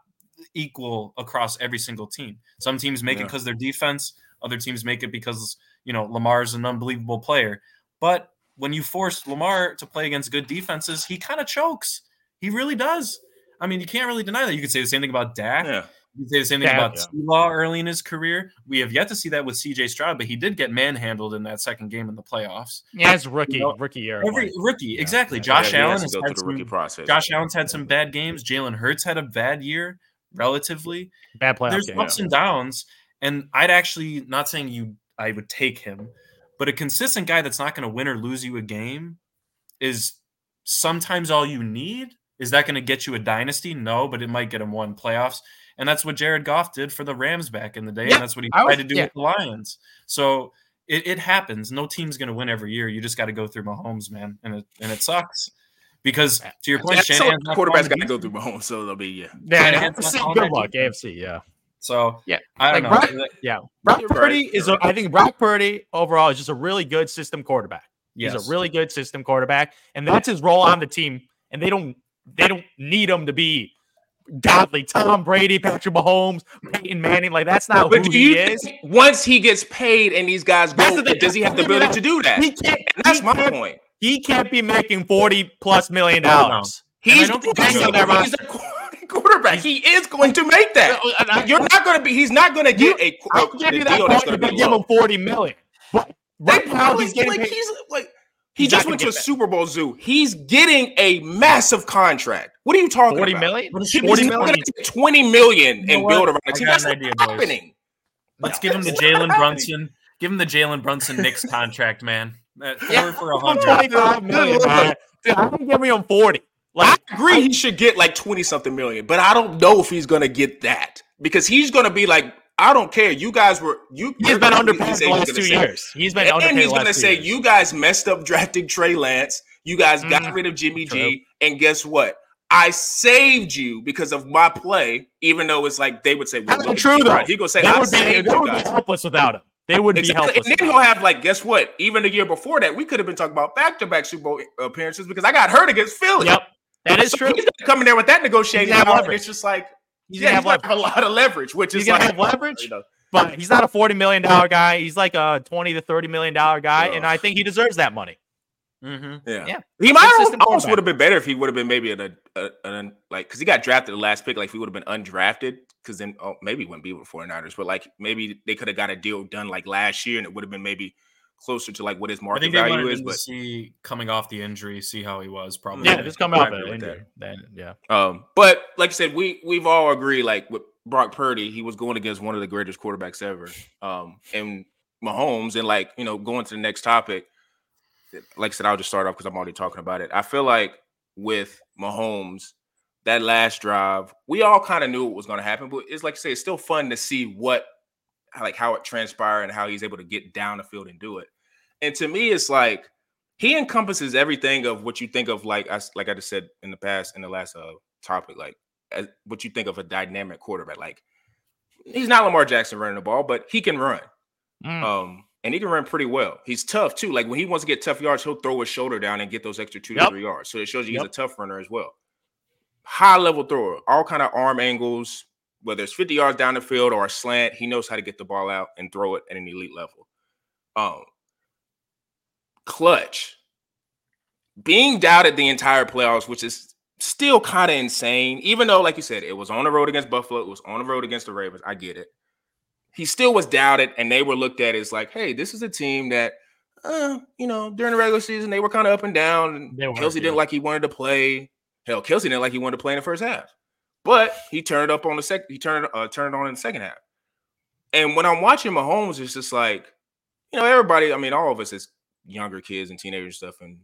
equal across every single team. Some teams make yeah. it because their defense. Other teams make it because, you know, Lamar is an unbelievable player. But when you force Lamar to play against good defenses, he kind of chokes. He really does. I mean, you can't really deny that. You could say the same thing about Dak. Yeah. You could say the same thing Dak, about yeah. T-Law early in his career. We have yet to see that with C J Stroud, but he did get manhandled in that second game in the playoffs. Yeah, as rookie, you know, rookie year. Every, rookie, yeah. exactly. Yeah. Josh yeah, Allen has, has had some, process. Josh Allen's had some bad games. Jalen Hurts had a bad year. relatively. Bad playoff There's game, ups yeah. and downs, and I'd actually not saying you I would take him, but a consistent guy that's not going to win or lose you a game is sometimes all you need. Is that going to get you a dynasty? No, but it might get him one playoffs. And that's what Jared Goff did for the Rams back in the day, yeah, and that's what he tried was, to do yeah. with the Lions. So it, it happens. No team's going to win every year. You just got to go through Mahomes, man, and it and it sucks. Because to your point, yeah, Shanahan's so quarterback's got to go through Mahomes, so they'll be yeah. yeah good luck, A F C, yeah. So yeah, I don't like know. Brock, yeah, Brock Purdy right. is. A, I think Brock Purdy overall is just a really good system quarterback. Yes. He's a really good system quarterback, and that's his role on the team. And they don't they don't need him to be godly. Tom Brady, Patrick Mahomes, Peyton Manning, like that's not but who he is. Once he gets paid and these guys go, the, does he have the ability to do that? He can't. And that's he my can't, point. He can't be making forty plus million dollars. He's, he's a quarterback. He is going to make that. You're not going to be. He's not going to get a. I'll give you that point if you give him forty million. But right now he's getting like, paid. He's like. He he's just went to a that. Super Bowl Zoo. He's getting a massive contract. What are you talking forty about? Million? forty million? forty million? twenty million and you know build around the team. That's not happening. Let's no. give him the Jalen Brunson. Give him the Jalen Brunson Knicks contract, man. Four yeah. for one hundred. twenty-five million. I don't give him forty. Like, I agree he should get like twenty-something million, but I don't know if he's going to get that because he's going to be like, I don't care. You guys were you. He's been underpaid the last two years. He's been underpaid. And he's going to say you guys messed up drafting Trey Lance. You guys got mm, rid of Jimmy true. G. And guess what? I saved you because of my play. Even though it's like they would say, well, "That's true, though." He's going to say, "I saved you guys." They would be helpless without him. They would be helpless. And then he'll have like, guess what? Even the year before that, we could have been talking about back-to-back Super Bowl appearances because I got hurt against Philly. Yep, that is true. He's coming there with that negotiating power. It's just like. He's yeah, gonna have, he's like, a lot of leverage, which he's is gonna like, have leverage, you know. But he's not a forty million dollars guy. He's like a twenty to thirty million dollars guy, yeah. and I think he deserves that money. Mm-hmm. Yeah, yeah. He might have, almost would have been better if he would have been maybe an, a, an like because he got drafted the last pick. Like if he would have been undrafted, because then oh, maybe he wouldn't be with the forty-niners. But like maybe they could have got a deal done like last year, and it would have been maybe closer to like what his market value is. But see, coming off the injury, see how he was probably. Yeah, just coming off the injury. That. Yeah. Um, but like I said, we we've all agreed. Like with Brock Purdy, he was going against one of the greatest quarterbacks ever. Um, and Mahomes, and like you know, going to the next topic. Like I said, I'll just start off because I'm already talking about it. I feel like with Mahomes, that last drive, we all kind of knew what was going to happen, but it's like I say, it's still fun to see what. Like how it transpired and how he's able to get down the field and do it. And to me, it's like he encompasses everything of what you think of, like I, like I just said in the past, in the last uh, topic, like as, what you think of a dynamic quarterback. Like he's not Lamar Jackson running the ball, but he can run. Mm. Um, and he can run pretty well. He's tough too. Like when he wants to get tough yards, he'll throw his shoulder down and get those extra two yep. to three yards. So it shows you yep. he's a tough runner as well. High level thrower, all kind of arm angles, whether it's fifty yards down the field or a slant, he knows how to get the ball out and throw it at an elite level. Um, clutch. Being doubted the entire playoffs, which is still kind of insane, even though, like you said, it was on the road against Buffalo. It was on the road against the Ravens. I get it. He still was doubted, and they were looked at as like, hey, this is a team that, uh, you know, during the regular season, they were kind of up and down. Kelce didn't like he wanted to play. Hell, Kelce didn't like he wanted to play in the first half. But he turned it up on the second. He turned uh, turned it on in the second half. And when I'm watching Mahomes, it's just like, you know, everybody. I mean, all of us as younger kids and teenagers and stuff, and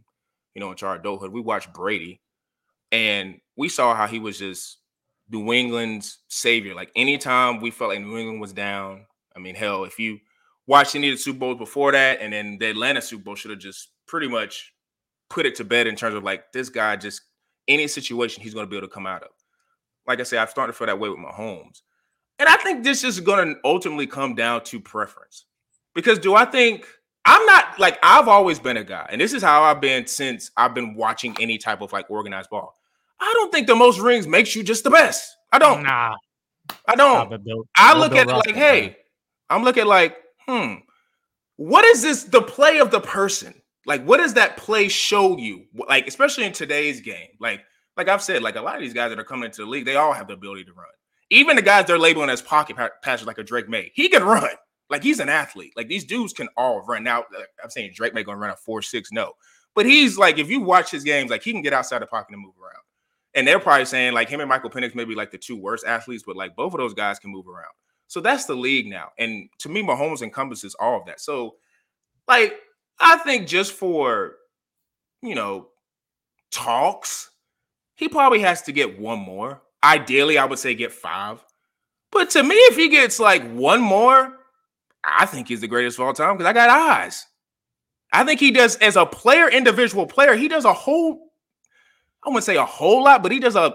you know, into our adulthood, we watched Brady, and we saw how he was just New England's savior. Like anytime we felt like New England was down, I mean, hell, if you watched any of the Super Bowls before that, and then the Atlanta Super Bowl should have just pretty much put it to bed in terms of like this guy just any situation he's going to be able to come out of. Like I said, I've started to feel that way with Mahomes. And I think this is going to ultimately come down to preference. Because do I think – I'm not – like, I've always been a guy, and this is how I've been since I've been watching any type of, like, organized ball. I don't think the most rings makes you just the best. I don't. Nah. I don't. Nah, build, I look at it like, hey, man. I'm looking like, hmm, what is this – the play of the person? Like, what does that play show you? Like, especially in today's game, like – like I've said, like a lot of these guys that are coming into the league, they all have the ability to run. Even the guys they're labeling as pocket passers, like a Drake May, he can run. Like he's an athlete. Like these dudes can all run. Now I'm saying Drake May gonna run a four six, no, but he's like if you watch his games, like he can get outside the pocket and move around. And they're probably saying, like, him and Michael Penix may be, like, the two worst athletes, but, like, both of those guys can move around. So that's the league now. And to me, Mahomes encompasses all of that. So, like, I think just for, you know, talks, he probably has to get one more. Ideally, I would say get five. But to me, if he gets, like, one more, I think he's the greatest of all time because I got eyes. I think he does, as a player, individual player, he does a whole, I wouldn't say a whole lot, but he does a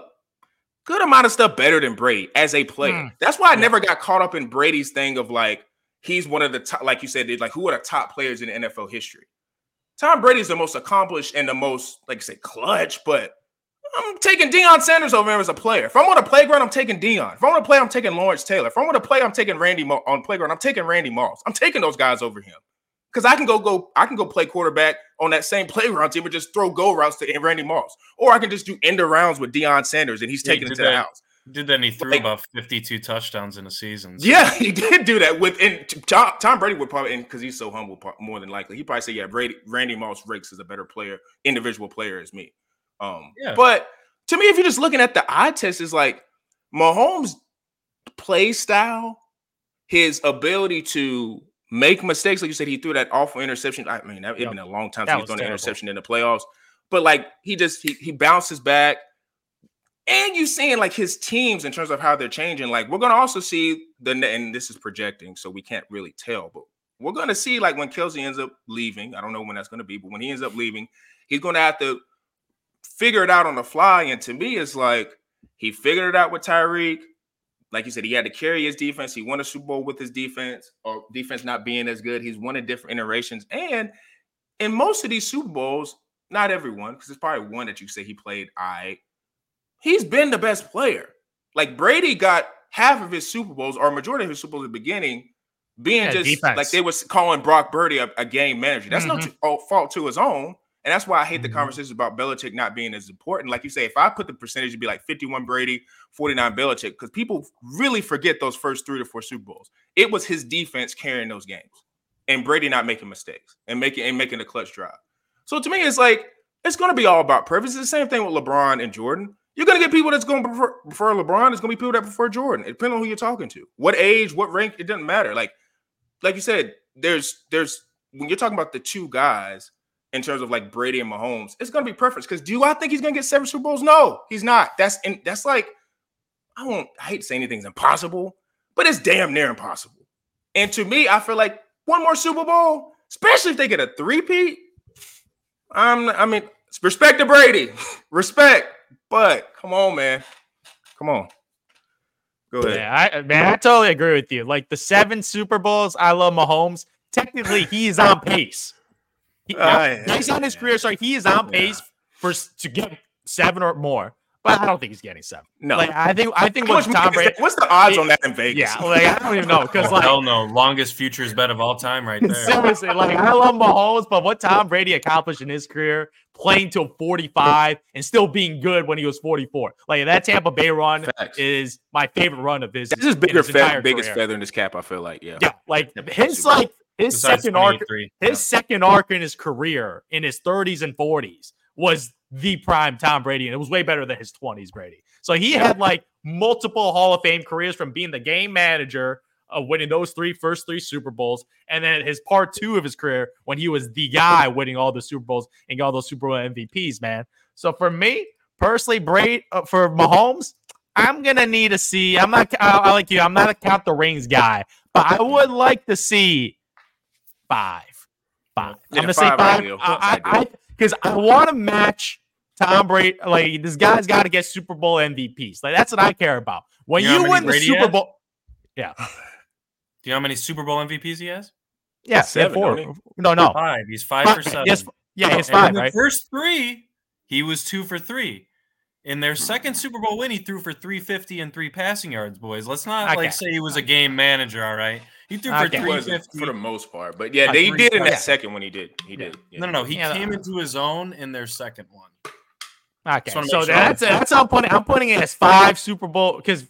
good amount of stuff better than Brady as a player. Mm. That's why I never got caught up in Brady's thing of, like, he's one of the top, like you said, like, who are the top players in N F L history? Tom Brady's the most accomplished and the most, like you say, clutch, but I'm taking Deion Sanders over him as a player. If I'm on a playground, I'm taking Deion. If I'm on a play, I'm taking Lawrence Taylor. If I'm on a play, I'm taking Randy Mo- on playground. I'm taking Randy Moss. I'm taking those guys over him. Because I can go go, I can go play quarterback on that same playground team and just throw go routes to Randy Moss. Or I can just do end of rounds with Deion Sanders and he's yeah, taking he it to that, the house. Did that and he threw like, about fifty-two touchdowns in a season. So. Yeah, he did do that. With and Tom, Tom Brady would probably, because he's so humble, more than likely, he probably said, yeah, Brady, Randy Moss Rakes is a better player, individual player as me. Um, yeah. But to me, if you're just looking at the eye test, it's like Mahomes' play style, his ability to make mistakes. Like you said, he threw that awful interception. I mean, that, yep. It's been a long time since he's thrown an interception in the playoffs. But, like, he just he, – he bounces back. And you're seeing, like, his teams in terms of how they're changing. Like, we're going to also see – the and this is projecting, so we can't really tell. But we're going to see, like, when Kelce ends up leaving – I don't know when that's going to be, but when he ends up leaving, he's going to have to figure it out on the fly. And to me, it's like he figured it out with Tyreek. Like you said, he had to carry his defense. He won a Super Bowl with his defense, or defense not being as good. He's won in different iterations. And in most of these Super Bowls, not everyone, because it's probably one that you say he played aight, he's been the best player. Like Brady got half of his Super Bowls, or majority of his Super Bowls at the beginning, being yeah, just defense. Like they was calling Brock Purdy a, a game manager. That's mm-hmm. no t- fault to his own. And that's why I hate the conversations about Belichick not being as important. Like you say, if I put the percentage, it'd be like fifty-one Brady, forty-nine Belichick, because people really forget those first three to four Super Bowls. It was his defense carrying those games and Brady not making mistakes and making and making the clutch drive. So to me, it's like it's going to be all about purpose. It's the same thing with LeBron and Jordan. You're going to get people that's going to prefer, prefer LeBron. It's going to be people that prefer Jordan. It depends on who you're talking to. What age, what rank, it doesn't matter. Like, like you said, there's there's when you're talking about the two guys, in terms of like Brady and Mahomes, it's going to be preference. Because do I think he's going to get seven Super Bowls? No, he's not. That's and that's like, I won't, I hate to say anything's impossible, but it's damn near impossible. And to me, I feel like one more Super Bowl, especially if they get a three-peat, I'm, I mean, respect to Brady, respect. But come on, man, come on. Go ahead. Yeah, I, man, I totally agree with you. Like the seven Super Bowls, I love Mahomes. Technically, he's on pace. He, uh, now, based on his career, sorry, he is on pace yeah. for to get seven or more, but I don't think he's getting seven. No, like, I think I think what's Tom Brady. What's the odds it, on that in Vegas? Yeah, like I don't even know because like hell no, longest futures bet of all time, right there. Seriously, like I love Mahomes, but what Tom Brady accomplished in his career, playing till forty-five and still being good when he was forty-four, like that Tampa Bay run Facts. Is my favorite run of his. That's his bigger, his fe- biggest career. Feather in his cap. I feel like, yeah, yeah, like his like. His Besides second arc, his yeah. second arc in his career in his thirties and forties was the prime Tom Brady, and it was way better than his twenties Brady. So he had like multiple Hall of Fame careers from being the game manager of winning those three first three Super Bowls, and then his part two of his career when he was the guy winning all the Super Bowls and got all those Super Bowl M V Ps, man. So for me personally, Brady uh, for Mahomes, I'm gonna need to see. I'm not. I, I like you. I'm not a count the rings guy, but I would like to see. Five, five. Yeah, I'm gonna five say five because I, I, I, I want to match Tom Brady. Like this guy's got to get Super Bowl M V Ps. Like that's what I care about. When you, know you win Brady the Super Bowl, yeah. Do you know how many Super Bowl M V Ps he has? Yeah, seven, four. He? No, no, five. He's five, five for seven. Yes, yeah, he's five. And in right? The first three, he was two for three. In their second Super Bowl win, he threw for three fifty and three passing yards, boys. Let's not okay. like say he was a game manager, all right? He threw for okay. three fifty for the most part. But yeah, they did in that yeah. second one he did. He did. Yeah. No, no, no. He yeah, came no. into his own in their second one. Okay. So sure. that's a, that's how I'm putting I'm putting it as five Super Bowl because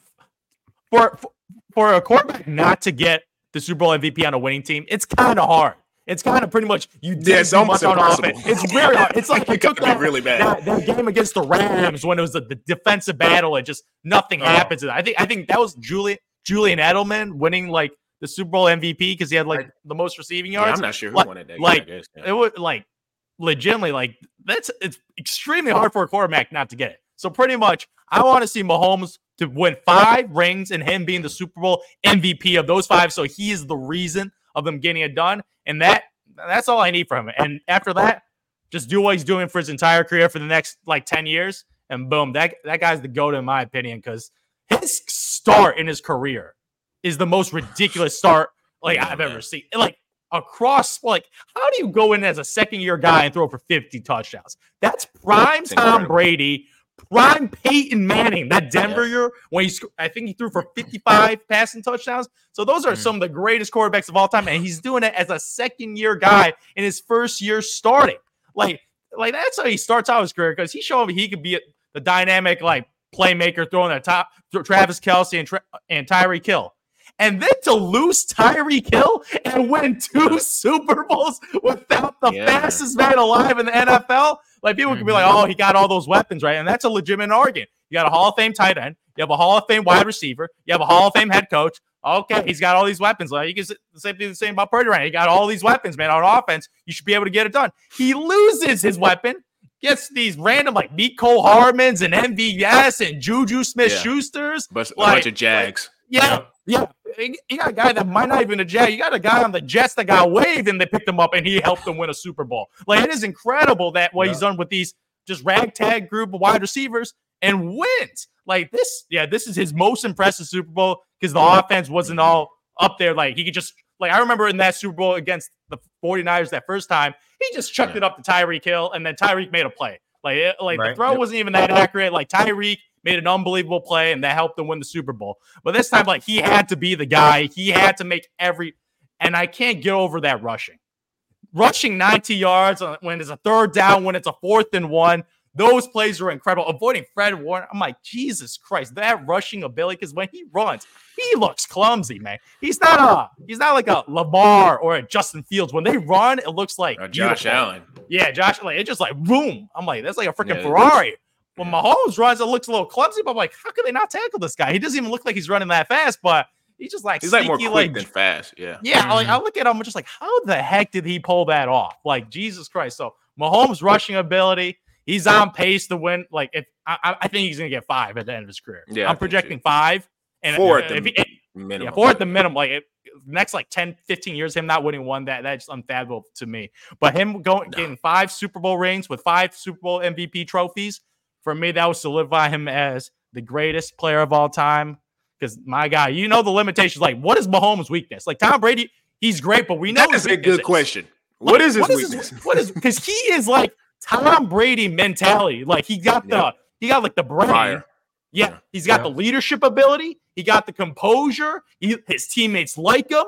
for, for for a quarterback not to get the Super Bowl M V P on a winning team, it's kind of hard. It's kind of pretty much you did yeah, so much on offense. It's very hard. It's like you took that, really bad. That, that game against the Rams when it was the, the defensive battle and just nothing oh. happens. I think I think that was Julian Julian Edelman winning like the Super Bowl M V P because he had like the most receiving yards. Yeah, I'm not sure who like, won it. That like game, I guess, yeah. it would like legitimately like that's it's extremely hard for a quarterback not to get it. So pretty much, I want to see Mahomes to win five rings and him being the Super Bowl M V P of those five. So he is the reason of them getting it done. And that that's all I need from him. And after that, just do what he's doing for his entire career for the next, like, ten years. And boom, that, that guy's the GOAT in my opinion because his start in his career is the most ridiculous start, like, I've ever seen. Like, across, like, how do you go in as a second-year guy and throw for fifty touchdowns? That's prime Tom Brady, prime Peyton Manning, that Denver year when he, sc- I think he threw for fifty-five passing touchdowns. So those are some of the greatest quarterbacks of all time, and he's doing it as a second-year guy in his first year starting. Like, like that's how he starts out his career because he showed me he could be a, the dynamic like playmaker throwing that top Travis Kelce and Tra- and Tyreek Hill. And then to lose Tyreek Hill and win two Super Bowls without the yeah. fastest man alive in the N F L, like people can be like, oh, he got all those weapons, right? And that's a legitimate argument. You got a Hall of Fame tight end. You have a Hall of Fame wide receiver. You have a Hall of Fame head coach. Okay, he's got all these weapons. Like you can say the same about Purdy, right? He got all these weapons, man, on offense. You should be able to get it done. He loses his weapon, gets these random like Mecole Hardmans and M V S and Juju Smith-Schusters. Yeah. But a like, bunch of Jags. Like, yeah. Yeah, you got a guy that might not even a Jag. You got a guy on the Jets that got waived and they picked him up and he helped them win a Super Bowl. Like, it is incredible that what yeah. he's done with these just ragtag group of wide receivers and wins. Like, this, yeah, this is his most impressive Super Bowl because the offense wasn't all up there. Like, he could just, like, I remember in that Super Bowl against the 49ers that first time, he just chucked yeah. it up to Tyreek Hill and then Tyreek made a play. Like, it, like right. the throw yep. wasn't even that accurate. Like, Tyreek made an unbelievable play, and that helped them win the Super Bowl. But this time, like, he had to be the guy. He had to make every – and I can't get over that rushing. Rushing ninety yards when it's a third down, when it's a fourth and one, those plays are incredible. Avoiding Fred Warner, I'm like, Jesus Christ, that rushing ability, because when he runs, he looks clumsy, man. He's not a – he's not like a Lamar or a Justin Fields. When they run, it looks like – Josh Allen. Yeah, Josh Allen. Like, it's just like, boom. I'm like, that's like a freaking yeah, Ferrari. When Mahomes runs, it looks a little clumsy, but I'm like, how can they not tackle this guy? He doesn't even look like he's running that fast, but he's just like he's sneaky, like more quick like, than fast. Yeah, yeah. Mm-hmm. Like I look at him, I'm just like, how the heck did he pull that off? Like Jesus Christ! So Mahomes' rushing ability, he's on pace to win. Like if I, I think he's gonna get five at the end of his career. Yeah, I'm projecting five and four at the if he, minimum. Yeah, four at the minimum. Like if, next like ten, fifteen years, him not winning one, that that's unfathomable to me. But him going no. getting five Super Bowl rings with five Super Bowl M V P trophies. For me, that would solidify him as the greatest player of all time. Because, my God, you know the limitations. Like, what is Mahomes' weakness? Like, Tom Brady, he's great, but we know that is a good question. What is his weakness? What is because he is like Tom Brady mentality. Like he got the he got like the brain. Yeah, he's got the leadership ability. He got the composure. He, his teammates like him,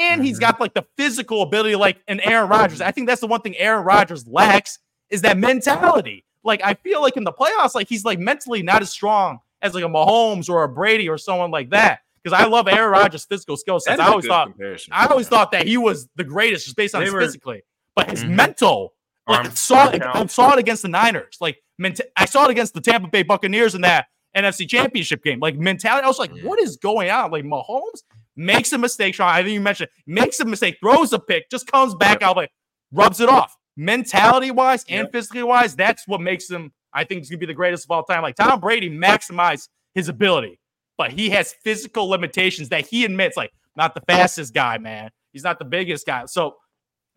and he's got like the physical ability, like an Aaron Rodgers. I think that's the one thing Aaron Rodgers lacks is that mentality. Like, I feel like in the playoffs, like, he's, like, mentally not as strong as, like, a Mahomes or a Brady or someone like that. Because I love Aaron Rodgers' physical skill sets. I always thought I always yeah. thought that he was the greatest just based on they his were, physically. But his mm-hmm. mental, like, I saw, it, I saw it against the Niners. Like, menta- I saw it against the Tampa Bay Buccaneers in that N F C Championship game. Like, mentality, I was like, yeah. what is going on? Like, Mahomes makes a mistake, Sean, I think you mentioned it, makes a mistake, throws a pick, just comes back yeah. out, like, rubs it off. Mentality-wise and yep. physically-wise, that's what makes him, I think, he's going to be the greatest of all time. Like, Tom Brady maximized his ability, but he has physical limitations that he admits, like, not the fastest guy, man. He's not the biggest guy. So,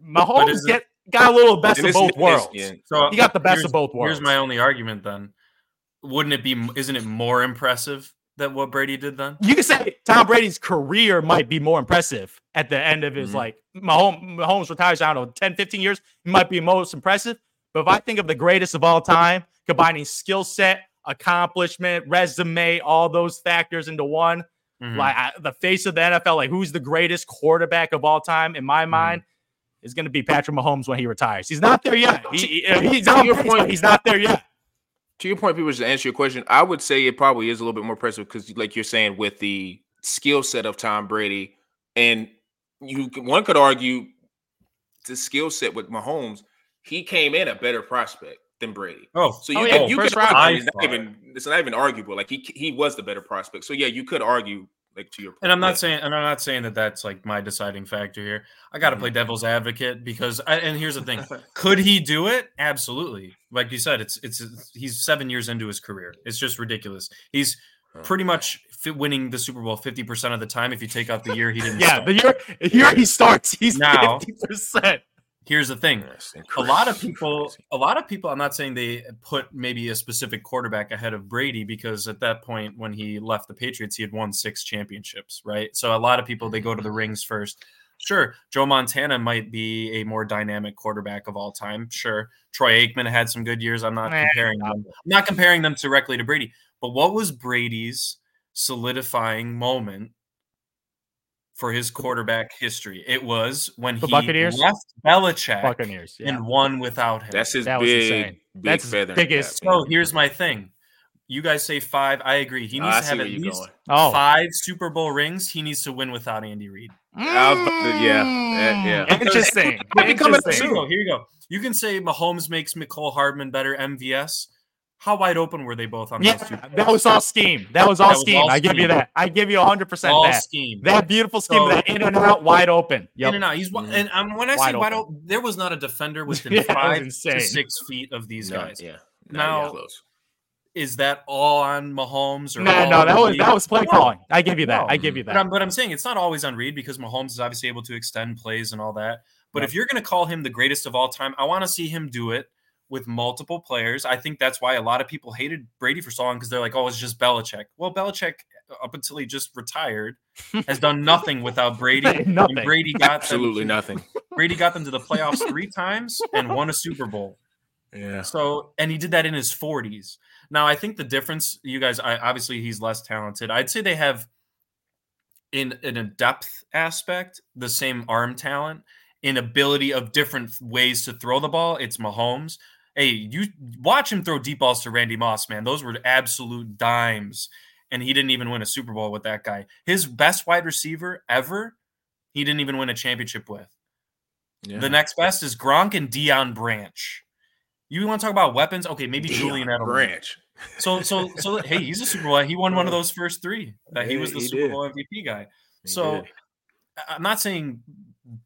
Mahomes get, got a little best of both worlds. Yeah. So he got the best of both worlds. Here's my only argument, then. Wouldn't it be, isn't it more impressive than what Brady did then? You could say Tom Brady's career might be more impressive at the end of his, mm-hmm. like, Mahomes, Mahomes retires, I don't know, ten, fifteen years, it might be most impressive. But if I think of the greatest of all time, combining skill set, accomplishment, resume, all those factors into one, mm-hmm. like I, the face of the N F L, like who's the greatest quarterback of all time, in my mm-hmm. mind, is going to be Patrick Mahomes when he retires. He's not there yet. He, he, he's, on your point, he's not there yet. To your point, people, just to answer your question, I would say it probably is a little bit more impressive because, like you're saying, with the skill set of Tom Brady and – you one could argue the skill set with Mahomes, he came in a better prospect than Brady. Oh, so you, oh, yeah. you could argue, it's not even it's not even arguable. Like he he was the better prospect. So yeah, you could argue like to your point. And I'm not saying and I'm not saying that that's like my deciding factor here. I got to mm-hmm. play devil's advocate because I, and here's the thing: could he do it? Absolutely. Like you said, it's it's he's seven years into his career. It's just ridiculous. He's pretty much winning the Super Bowl fifty percent of the time if you take out the year he didn't. yeah, start. the year, year he starts, he's now, fifty percent. Here's the thing: a lot of people, a lot of people. I'm not saying they put maybe a specific quarterback ahead of Brady because at that point when he left the Patriots, he had won six championships, right? So a lot of people they go to the rings first. Sure, Joe Montana might be a more dynamic quarterback of all time. Sure, Troy Aikman had some good years. I'm not comparing them. I'm not comparing them directly to Brady. But what was Brady's solidifying moment for his quarterback history? It was when the he Buccaneers? left Belichick Buccaneers, yeah. and won without him. That's his that big, big That's feather. Biggest. So oh, here's my thing. You guys say five. I agree. He needs oh, to have at least oh. five Super Bowl rings. He needs to win without Andy Reid. Mm. Yeah. yeah. yeah. Interesting. Interesting. Here you go. You can say Mahomes makes Mecole Hardman better, M V S. How wide open were they both on yeah, those two? That was all scheme. That was all that scheme. Was all I scheme. give you that. I give you one hundred percent all that. scheme. That beautiful scheme, so, that in and out, wide open. Yep. In and out. He's mm-hmm. And um, when I wide say wide open, there was not a defender within yeah, five to six feet of these no, guys. Yeah. No, now, yeah. is that all on Mahomes? Or no, no, that was Reed? that was play calling. I give you that. No. I give you that. But I'm, but I'm saying it's not always on Reed because Mahomes is obviously able to extend plays and all that. But yep. if you're going to call him the greatest of all time, I want to see him do it with multiple players. I think that's why a lot of people hated Brady for so long because they're like, oh, it's just Belichick. Well, Belichick, up until he just retired, has done nothing without Brady. nothing. And Brady got Absolutely them, nothing. Brady got them to the playoffs three times and won a Super Bowl. Yeah. So, and he did that in his forties. Now, I think the difference, you guys, I, obviously he's less talented. I'd say they have, in, in a depth aspect, the same arm talent. In ability of different ways to throw the ball, it's Mahomes. Hey, you watch him throw deep balls to Randy Moss, man. Those were absolute dimes, and he didn't even win a Super Bowl with that guy. His best wide receiver ever, he didn't even win a championship with. Yeah. The next best is Gronk and Deion Branch. You want to talk about weapons? Okay, maybe Deion Julian Edelman. Branch. So, so, so. hey, he's a Super Bowl. He won one of those first three. That yeah, he was the he Super did. Bowl M V P guy. He so, did. I'm not saying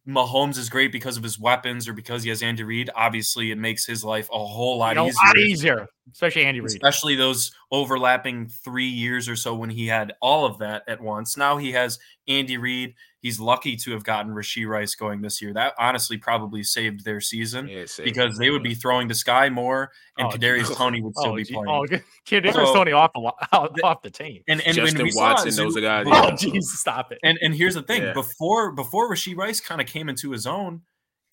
Mahomes is great because of his weapons or because he has Andy Reid. Obviously, it makes his life a whole lot you know, easier. A lot easier, especially Andy Reid. Especially those overlapping three years or so when he had all of that at once. Now he has Andy Reid. He's lucky to have gotten Rashee Rice going this year. That honestly probably saved their season yeah, saved because them. they would be throwing to Sky Moore and oh, Kadarius Toney would still oh, be playing. Oh, Kadarius so, Toney off, a lot, off the team. And, and Justin when we Watson, saw Zoo, those are guys. Oh, jeez, stop it. And and here's the thing. Yeah. Before, before Rashee Rice kind of came into his own,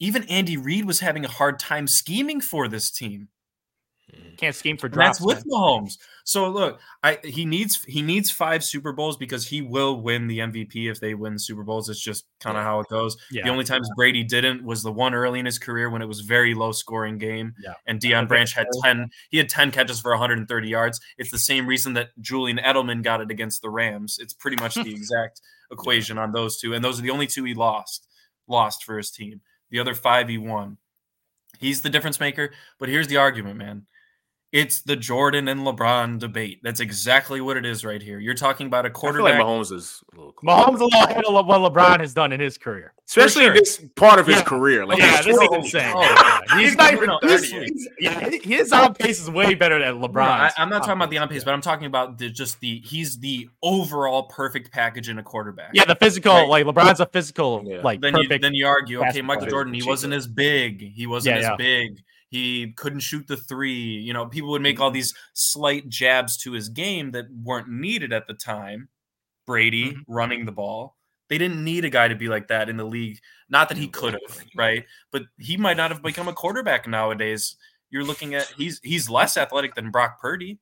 even Andy Reid was having a hard time scheming for this team. Can't scheme for drops. And that's with Mahomes. So look, I he needs he needs five Super Bowls because he will win the M V P if they win Super Bowls. It's just kind of yeah. how it goes. Yeah. The only times yeah. Brady didn't was the one early in his career when it was very low scoring game. Yeah. And Deion Branch had ten. He had ten catches for one hundred thirty yards. It's the same reason that Julian Edelman got it against the Rams. It's pretty much the exact equation on those two, and those are the only two he lost lost for his team. The other five he won. He's the difference maker. But here's the argument, man. It's the Jordan and LeBron debate. That's exactly what it is right here. You're talking about a quarterback. I feel like Mahomes is a little cool. Mahomes a little ahead of what LeBron has done in his career, especially sure. this part of yeah. his career. Like, yeah, this is insane. Oh, he's, he's not even thirty. Yeah, his on pace is way better than LeBron. No, I, I'm not talking about the on pace, but I'm talking about the, just the he's the overall perfect package in a quarterback. Yeah, the physical. Right. Like LeBron's a physical. Yeah. Like then perfect you then you argue, okay, Michael Jordan, he wasn't as big. He wasn't yeah, as yeah. big. He couldn't shoot the three. You know, people would make all these slight jabs to his game that weren't needed at the time. Brady mm-hmm. running the ball. They didn't need a guy to be like that in the league. Not that he could have, right? But he might not have become a quarterback nowadays. You're looking at he's he's less athletic than Brock Purdy.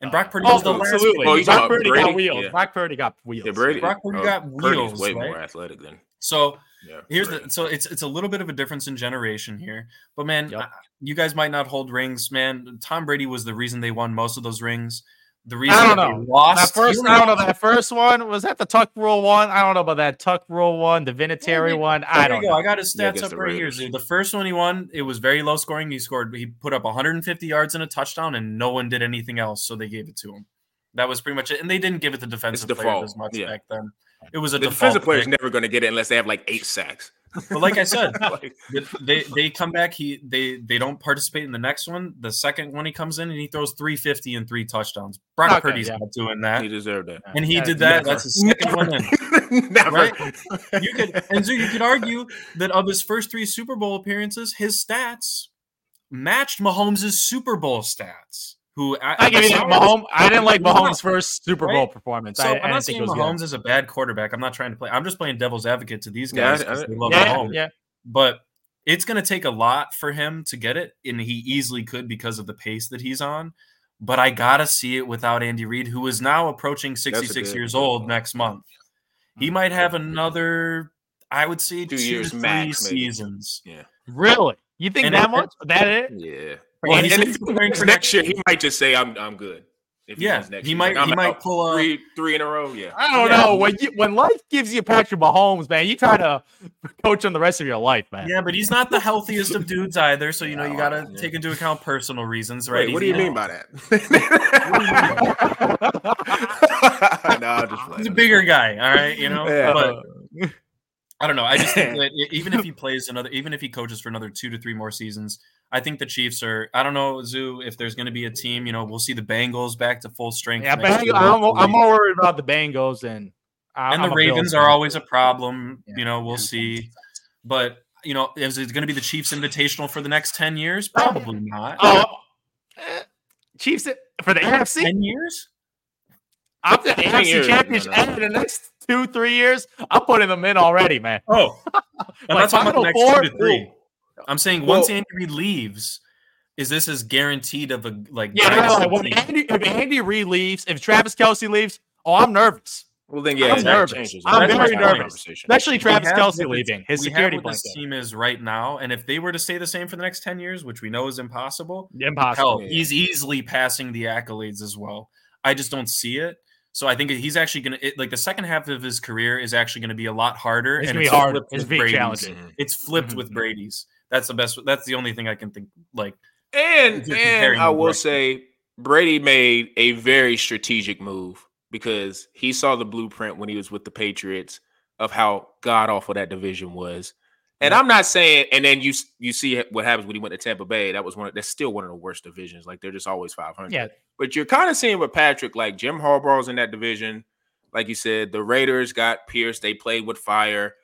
And Brock Purdy was oh, the absolutely. last. Oh, Brock Purdy Brady? got wheels. Yeah. Brock Purdy got wheels. Yeah, Brady, Brock Purdy oh, got wheels. Purdy's way right? more athletic than. So yeah, here's Brady. the so it's it's a little bit of a difference in generation here. But man, yep. I, you guys might not hold rings, man. Tom Brady was the reason they won most of those rings. The reason I don't know. They lost. That first, I don't know. That first one was that the Tuck Rule one. I don't know about that Tuck Rule one, the Vinatieri yeah, one. I don't go. know. I got his stats yeah, up right here. The first one he won, it was very low scoring. He scored. He put up one hundred fifty yards and a touchdown, and no one did anything else, so they gave it to him. That was pretty much it, and they didn't give it to defensive players as much yeah. back then. It was a the defensive player is never going to get it unless they have like eight sacks. But like I said, they they come back. He they they don't participate in the next one. The second one he comes in and he throws three fifty and three touchdowns. Brock okay, Purdy's yeah. not doing that. He deserved that, and he yeah, did that. Never. That's his second one in. Never. Right? You could and so you could argue that of his first three Super Bowl appearances, his stats matched Mahomes' Super Bowl stats. Who I, I, I, I, Mahomes, I didn't like Mahomes' first Super Bowl right? performance. So I, I'm not I didn't saying think Mahomes good. is a bad quarterback. I'm not trying to play. I'm just playing devil's advocate to these guys because yeah, they love yeah, Mahomes. Yeah. But it's going to take a lot for him to get it, and he easily could because of the pace that he's on. But I got to see it without Andy Reid, who is now approaching sixty-six years old next month. He might have another, I would say, two, two years max, three seasons. Yeah. Really? You think and that it, much? That it? Yeah. Well, and and if he wins next year, he might just say, "I'm, I'm good." If he yeah, next he year. might, like, he might pull three, a, three in a row. Yeah, I don't yeah. know when you, when life gives you Patrick Mahomes, man, you try to coach him the rest of your life, man. Yeah, but he's not the healthiest of dudes either, so you know you got to yeah. take into account personal reasons, right? Wait, what, do you mean by that? No, I'll just play. He's a bigger guy, all right, you know, yeah. but. I don't know. I just think that even if he plays another, even if he coaches for another two to three more seasons, I think the Chiefs are. I don't know, Zoo, if there's going to be a team. You know, we'll see the Bengals back to full strength. Yeah, Bengals, I'm, I'm more worried about the Bengals and I'm, and the I'm Ravens are always a problem. Yeah. You know, we'll see. But you know, is it going to be the Chiefs Invitational for the next ten years? Probably not. Oh, uh, Chiefs for the A F C ten years. I'm the A F C championship no, no. the next. Two, three years, I'm putting them in already, man. Oh, I'm like, not talking about the next four, two to three. I'm saying once well, Andy Reid leaves, is this as guaranteed of a like? Yeah, no, when Andy, if Andy Reid leaves, if Travis Kelce leaves, oh, I'm nervous. Well, then yeah, I'm nervous. Changes. I'm That's very nervous, especially Travis Kelce leaving. His security have what blanket. This team is right now, and if they were to stay the same for the next ten years, which we know is impossible, impossible. Hell, yeah. He's easily passing the accolades as well. I just don't see it. So I think he's actually going to – like the second half of his career is actually going to be a lot harder. It's going to be hard. It's very challenging. It's flipped mm-hmm. with Brady's. That's the best – that's the only thing I can think like. And, and I will Brady. say Brady made a very strategic move because he saw the blueprint when he was with the Patriots of how god-awful that division was. And I'm not saying – and then you you see what happens when he went to Tampa Bay. That was one. Of, that's still one of the worst divisions. Like, they're just always five hundred. Yeah. But you're kind of seeing with Patrick, like, Jim Harbaugh's in that division. Like you said, the Raiders got Pierce. They played with fire.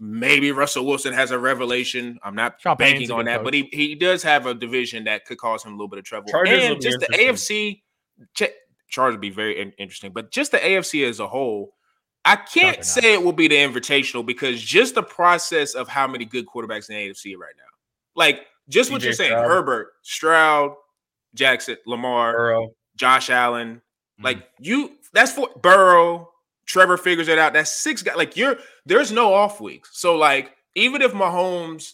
Maybe Russell Wilson has a revelation. I'm not Sean banking on that. Coach. But he, he does have a division that could cause him a little bit of trouble. Chargers and just the A F C – Chargers would be very in- interesting. But just the A F C as a whole – I can't say it will be the Invitational because just the process of how many good quarterbacks in the A F C right now. Like, just what you're saying, Herbert, Stroud, Jackson, Lamar, Burrow. Josh Allen. Mm-hmm. Like, you – that's for – Burrow, Trevor figures it out. That's six guys. Like, you're – there's no off weeks. So, like, even if Mahomes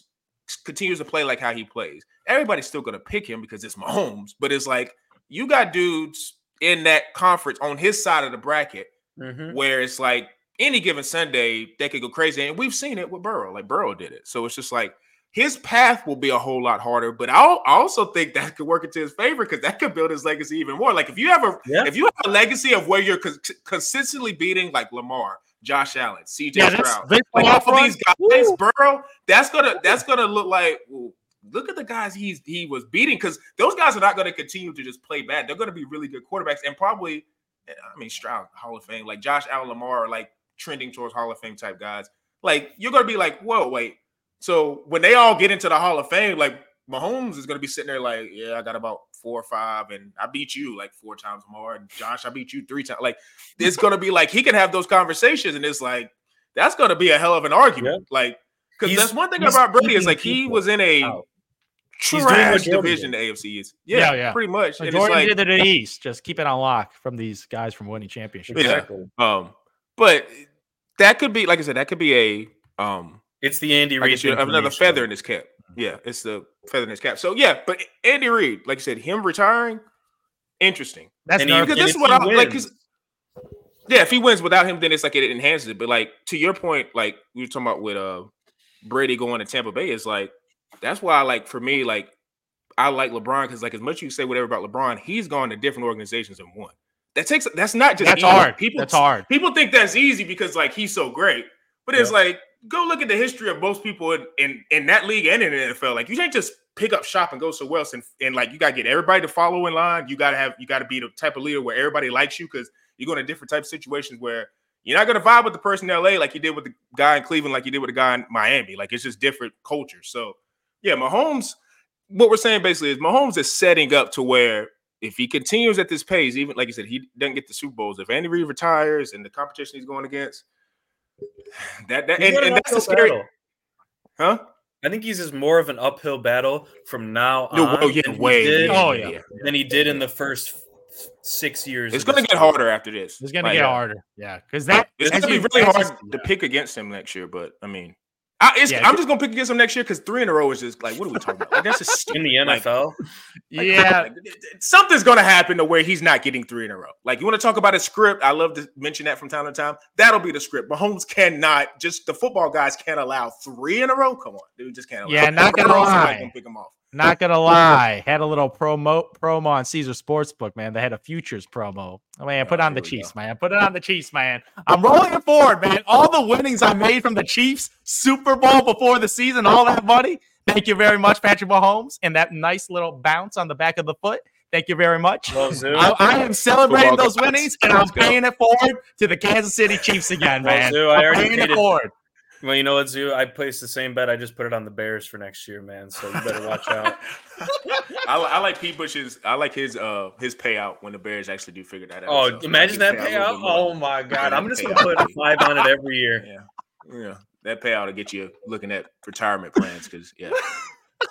continues to play like how he plays, everybody's still going to pick him because it's Mahomes. But it's like, you got dudes in that conference on his side of the bracket mm-hmm. where it's like any given Sunday they could go crazy, and we've seen it with Burrow. Like Burrow did it, so it's just like his path will be a whole lot harder. But I'll, I also think that could work into his favor because that could build his legacy even more. Like if you have a yeah. if you have a legacy of where you're co- consistently beating like Lamar, Josh Allen, C J yeah, Stroud, like all of these guys, Woo. Burrow, that's gonna that's gonna look like. Well, look at the guys he's he was beating because those guys are not going to continue to just play bad. They're going to be really good quarterbacks and probably. I mean, Stroud, Hall of Fame, like Josh Allen, Lamar are like trending towards Hall of Fame type guys. Like, you're going to be like, whoa, wait. So when they all get into the Hall of Fame, like Mahomes is going to be sitting there like, yeah, I got about four or five and I beat you like four times more. And Josh, I beat you three times. Like, it's going to be like, he can have those conversations. And it's like, that's going to be a hell of an argument. Yeah. Like, because that's one thing about Brady is like, he was in a out. Trash division the A F C is. Yeah, yeah, yeah. Pretty much. Majority and it's like, to the East. Just keep it on lock from these guys from winning championships. Yeah. Exactly. Um, but that could be, like I said, that could be a um it's the Andy Reid. Another feather in his cap. Yeah, it's the feather in his cap. So yeah, but Andy Reid, like I said, him retiring interesting. That's and because this is what I like. Yeah, if he wins without him, then it's like it enhances it. But like to your point, like we were talking about with uh, Brady going to Tampa Bay, is like that's why. Like for me, like I like LeBron because like as much as you say whatever about LeBron, he's gone to different organizations and won. That takes that's not just that's easy. hard. People that's hard. People think that's easy because like he's so great, but yeah. it's like go look at the history of most people in, in in that league and in the N F L. Like you can't just pick up shop and go somewhere else, and and like you gotta get everybody to follow in line. You gotta have you gotta be the type of leader where everybody likes you because you're going to different types of situations where you're not going to vibe with the person in L A like you did with the guy in Cleveland, like you did with the guy in Miami. Like it's just different cultures. So yeah, Mahomes. What we're saying basically is Mahomes is setting up to where if he continues at this pace, even like you said, he doesn't get the Super Bowls. If Andy Reid retires and the competition he's going against, that that and, and that's the scary. Battle. Huh? I think he's just more of an uphill battle from now on. No, oh yeah, than way. Did, oh yeah. Than he did in the first six years. It's going to get harder after this. It's going to get harder. Yeah, because that it's going to be really hard to pick against him next year. But I mean. I, it's, yeah, I'm just gonna pick against them next year because three in a row is just like, what are we talking about? Like, that's just stupid. In the N F L. Like, yeah, like, something's gonna happen to where he's not getting three in a row. Like, you want to talk about a script? I love to mention that from time to time. That'll be the script. Mahomes cannot just the football guys can't allow three in a row. Come on, dude, just can't. Allow yeah, not gonna lie. Gonna pick them off. Not gonna lie. Had a little promo promo on Caesar Sportsbook, man. They had a futures promo. Oh, man, put oh, on the Chiefs, go. man. Put it on the Chiefs, man. I'm rolling it forward, man. All the winnings I made from the Chiefs Super Bowl before the season, all that money. Thank you very much, Patrick Mahomes, and that nice little bounce on the back of the foot. Thank you very much. Well, I, I am celebrating those winnings, and I'm paying it forward to the Kansas City Chiefs again, man. Well, Zoo, I I'm paying it forward. Well, you know what, Zoo? I placed the same bet. I just put it on the Bears for next year, man. So you better watch out. I, I like Pete Bush's. I like his uh, his payout when the Bears actually do figure that out. Oh, so imagine that payout! payout. Oh my God, I'm just gonna put a five on it every year. Yeah, yeah, that payout will get you looking at retirement plans because yeah,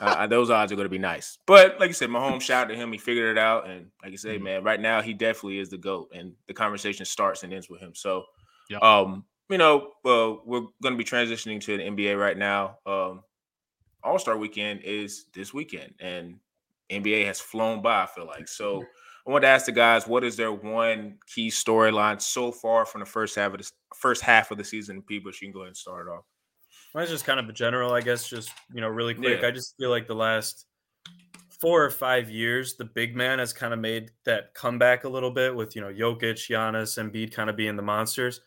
uh, those odds are gonna be nice. But like you said, Mahomes, shout out to him. He figured it out, and like you say, mm-hmm. man, right now he definitely is the GOAT, and the conversation starts and ends with him. So, yeah. um. You know, uh, we're going to be transitioning to the N B A right now. Um, All-Star Weekend is this weekend, and N B A has flown by, I feel like. So I wanted to ask the guys, what is their one key storyline so far from the first half of the first half of the season? People, you can go ahead and start it off. Mine's just kind of general, I guess, just, you know, really quick. Yeah. I just feel like the last four or five years, the big man has kind of made that comeback a little bit with, you know, Jokic, Giannis, Embiid kind of being the monsters.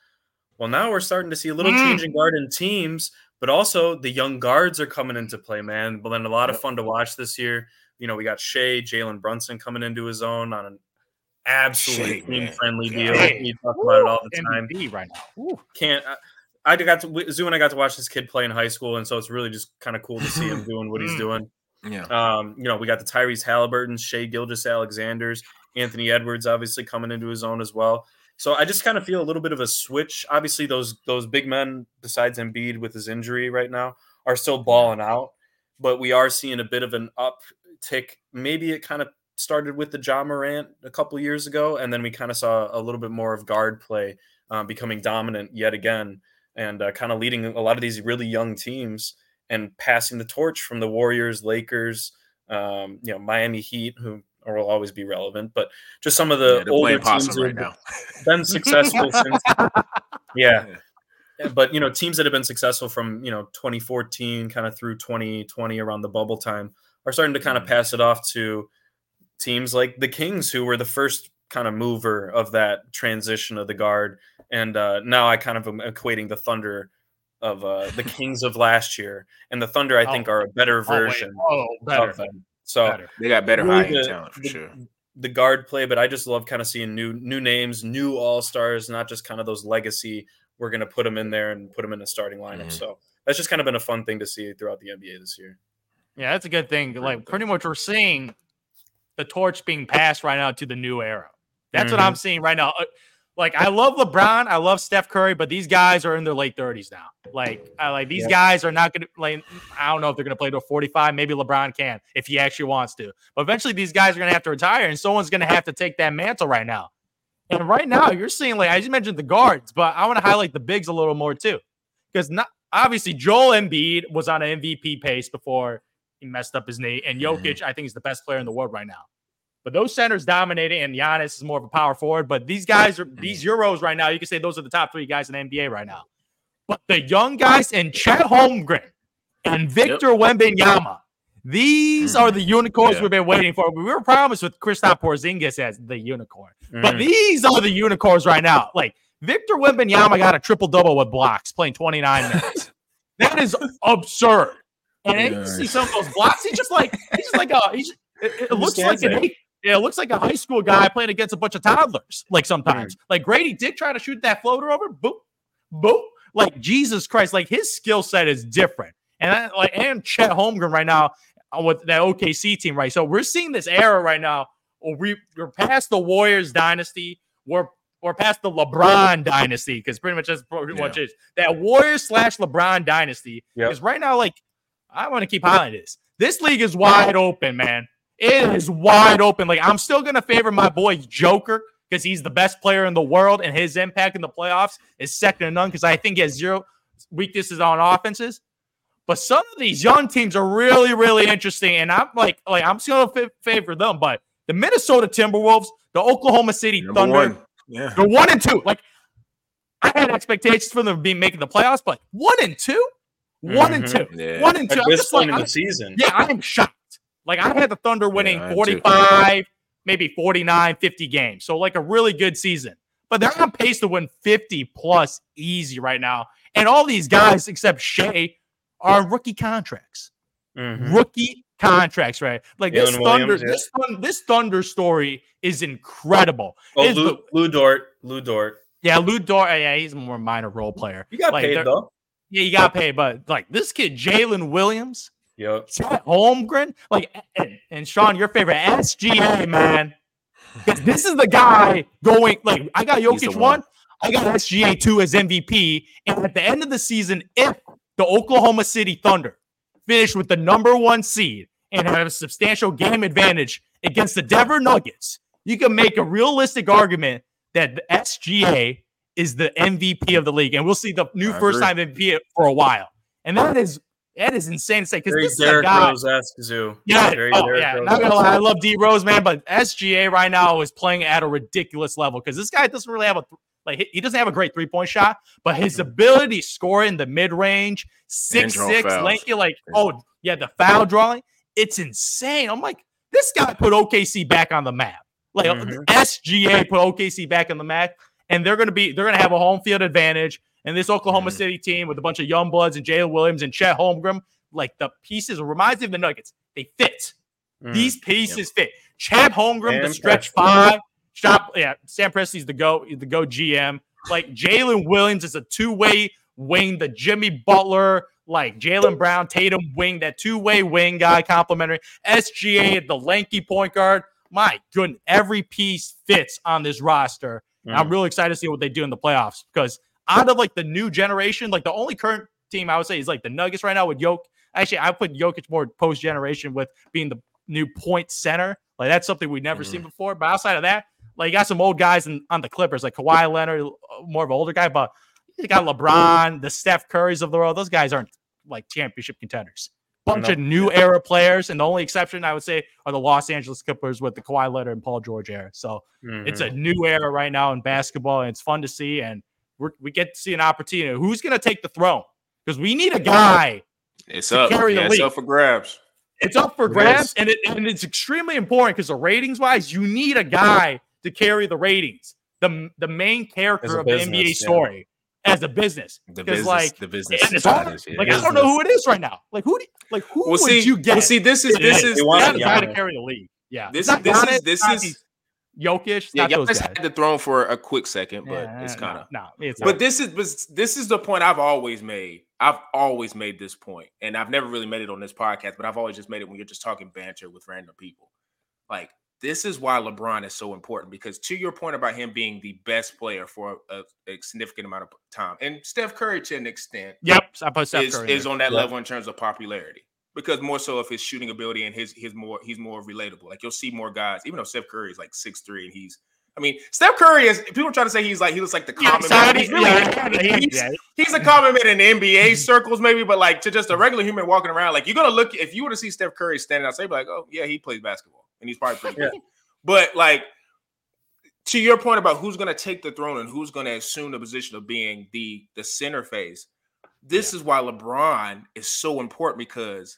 Well, now we're starting to see a little mm. change in guard in teams, but also the young guards are coming into play, man. But then a lot of fun to watch this year. You know, we got Shea, Jalen Brunson coming into his own on an absolutely team-friendly deal. We talk about it all the time. M V P right now. Ooh. Can't I, I got to Zoo and I got to watch this kid play in high school, and so it's really just kind of cool to see him doing what he's doing. Yeah. Um, you know, we got the Tyrese Halliburton, Shea Gilgeous-Alexanders, Anthony Edwards obviously coming into his own as well. So I just kind of feel a little bit of a switch. Obviously, those those big men, besides Embiid with his injury right now, are still balling out. But we are seeing a bit of an uptick. Maybe it kind of started with the Ja Morant a couple years ago, and then we kind of saw a little bit more of guard play uh, becoming dominant yet again and uh, kind of leading a lot of these really young teams and passing the torch from the Warriors, Lakers, um, you know, Miami Heat, who – or will always be relevant, but just some of the yeah, older teams right now been successful since. Yeah. yeah. But, you know, teams that have been successful from, you know, twenty fourteen kind of through twenty twenty around the bubble time are starting to kind of pass it off to teams like the Kings, who were the first kind of mover of that transition of the guard. And uh, now I kind of am equating the Thunder of uh, the Kings of last year and the Thunder, I oh, think are a better version oh, oh, better. of them. So better. They got better really high-end talent for the, sure. The guard play, but I just love kind of seeing new new names, new all-stars, not just kind of those legacy. We're going to put them in there and put them in the starting lineup. Mm-hmm. So that's just kind of been a fun thing to see throughout the N B A this year. Yeah, that's a good thing. Like pretty much we're seeing the torch being passed right now to the new era. That's mm-hmm. what I'm seeing right now. Like I love LeBron, I love Steph Curry, but these guys are in their late thirties now. Like, I, like these yeah. guys are not going to play. I don't know if they're going to play to a forty-five. Maybe LeBron can if he actually wants to. But eventually, these guys are going to have to retire, and someone's going to have to take that mantle right now. And right now, you're seeing like I just mentioned the guards, but I want to highlight the bigs a little more too, because not obviously Joel Embiid was on an M V P pace before he messed up his knee, and Jokic mm-hmm. I think is the best player in the world right now. But those centers dominated, and Giannis is more of a power forward. But these guys are these Euros right now. You can say those are the top three guys in the N B A right now. But the young guys and Chet Holmgren and Victor yep. Wembanyama, these are the unicorns yeah. we've been waiting for. We were promised with Kristaps Porzingis as the unicorn, mm. but these are the unicorns right now. Like Victor Wembanyama got a triple double with blocks, playing twenty-nine minutes. That is absurd. And yeah. you see some of those blocks. He's just like he's just like a. He's, it, it looks like an. Yeah, it looks like a high school guy playing against a bunch of toddlers, like sometimes. Like Grady Dick trying to shoot that floater over, boop, boop. Like, Jesus Christ, like his skill set is different. And I, like and Chet Holmgren right now with that O K C team, right? So we're seeing this era right now. Where we, we're past the Warriors dynasty. We're, we're past the LeBron dynasty because pretty much that's pretty yeah. much it. That Warriors slash LeBron dynasty because yep. right now, like, I want to keep highlighting this. This league is wide open, man. It is wide open. Like, I'm still going to favor my boy Joker because he's the best player in the world, and his impact in the playoffs is second to none because I think he has zero weaknesses on offenses. But some of these young teams are really, really interesting, and I'm like, like I'm still going to favor them. But the Minnesota Timberwolves, the Oklahoma City Number Thunder, one. Yeah. they're one and two. Like, I had expectations for them being making the playoffs, but one and two? One mm-hmm. and two. Yeah. One and two. At I'm this just point like, in the I'm, season. Yeah, I am shocked. Like, I had the Thunder winning yeah, forty-five, maybe forty-nine, fifty games. So, like, a really good season. But they're on pace to win fifty-plus easy right now. And all these guys, except Shea, are on rookie contracts. Mm-hmm. Rookie contracts, right? Like, this Thunder, yeah. this Thunder this Thunder story is incredible. Oh, it's Lou, Lou Dort. Lou Dort. Yeah, Lou Dort. Yeah, he's a more minor role player. You got like, paid, though. Yeah, you got paid. But, like, this kid, Jalen Williams. Yep. Chet Holmgren, like, and, and Sean, your favorite S G A, man. This is the guy going, like, I got Jokic one, I got S G A two as M V P. And at the end of the season, if the Oklahoma City Thunder finish with the number one seed and have a substantial game advantage against the Denver Nuggets, you can make a realistic argument that the S G A is the M V P of the league. And we'll see the new first-time M V P for a while. And that is That is insane to say because this Derrick Rose esque Zoo. Yeah, Very oh, yeah. Not gonna lie, I love D Rose, man, but S G A right now is playing at a ridiculous level because this guy doesn't really have a like he doesn't have a great three point shot, but his ability to score in the mid range, six six, fouls. lanky, like oh yeah, the foul drawing, it's insane. I'm like, this guy put O K C back on the map. Like mm-hmm. S G A put O K C back on the map, and they're gonna be they're gonna have a home field advantage. And this Oklahoma mm-hmm. City team with a bunch of young bloods and Jalen Williams and Chet Holmgren, like the pieces, reminds me of the Nuggets. They fit. Mm-hmm. These pieces yep. fit. Chet Holmgren, Sam the stretch Presti. five. Shop, yeah, Sam Presti's the go, the go G M. Like Jalen Williams is a two-way wing, the Jimmy Butler, like Jaylen Brown, Tatum wing, that two-way wing guy complimentary. S G A, the lanky point guard. My goodness, every piece fits on this roster. Mm-hmm. I'm really excited to see what they do in the playoffs because out of like the new generation, like the only current team I would say is like the Nuggets right now with Jokic. Actually, I put Jokic more post generation with being the new point center. Like that's something we've never mm-hmm. seen before. But outside of that, like you got some old guys in, on the Clippers, like Kawhi Leonard, more of an older guy. But you got LeBron, the Steph Currys of the world. Those guys aren't like championship contenders. Bunch no. of new era players, and the only exception I would say are the Los Angeles Clippers with the Kawhi Leonard and Paul George era. So mm-hmm. it's a new era right now in basketball, and it's fun to see. And We're, we get to see an opportunity. Who's going to take the throne? Because we need a guy it's to up. carry the yeah, league. It's up for grabs. It's up for grabs, it and, it, and it's extremely important because the ratings-wise, you need a guy to carry the ratings, the the main character of business, the N B A story yeah. as a business. The business, like, the business. It's hard. Is, yeah. Like, business. I don't know who it is right now. Like, who do, Like who well, would see, you get? Well, see, this is – this is not a guy to carry the league. Yeah. This, this, this is – this is. Jokic, yeah, Giannis had the throne for a quick second, but yeah, it's kind of no. no it's but this is this is the point I've always made. I've always made this point, and I've never really made it on this podcast, but I've always just made it when you're just talking banter with random people. Like this is why LeBron is so important because to your point about him being the best player for a, a significant amount of time, and Steph Curry to an extent, yep, I put Steph is, Curry is on that yep. level in terms of popularity. Because more so of his shooting ability and his his more he's more relatable. Like you'll see more guys, even though Steph Curry is like six three and he's I mean, Steph Curry is people try to say he's like he looks like the common yeah, man. He's, really, yeah, he's, yeah. he's a common man in the N B A circles, maybe, but like to just a regular human walking around, like you're gonna look if you were to see Steph Curry standing outside, you'd be like, oh yeah, he plays basketball and he's probably playing. Yeah. But like, to your point about who's going to take the throne and who's going to assume the position of being the the center face, this yeah. is why LeBron is so important, because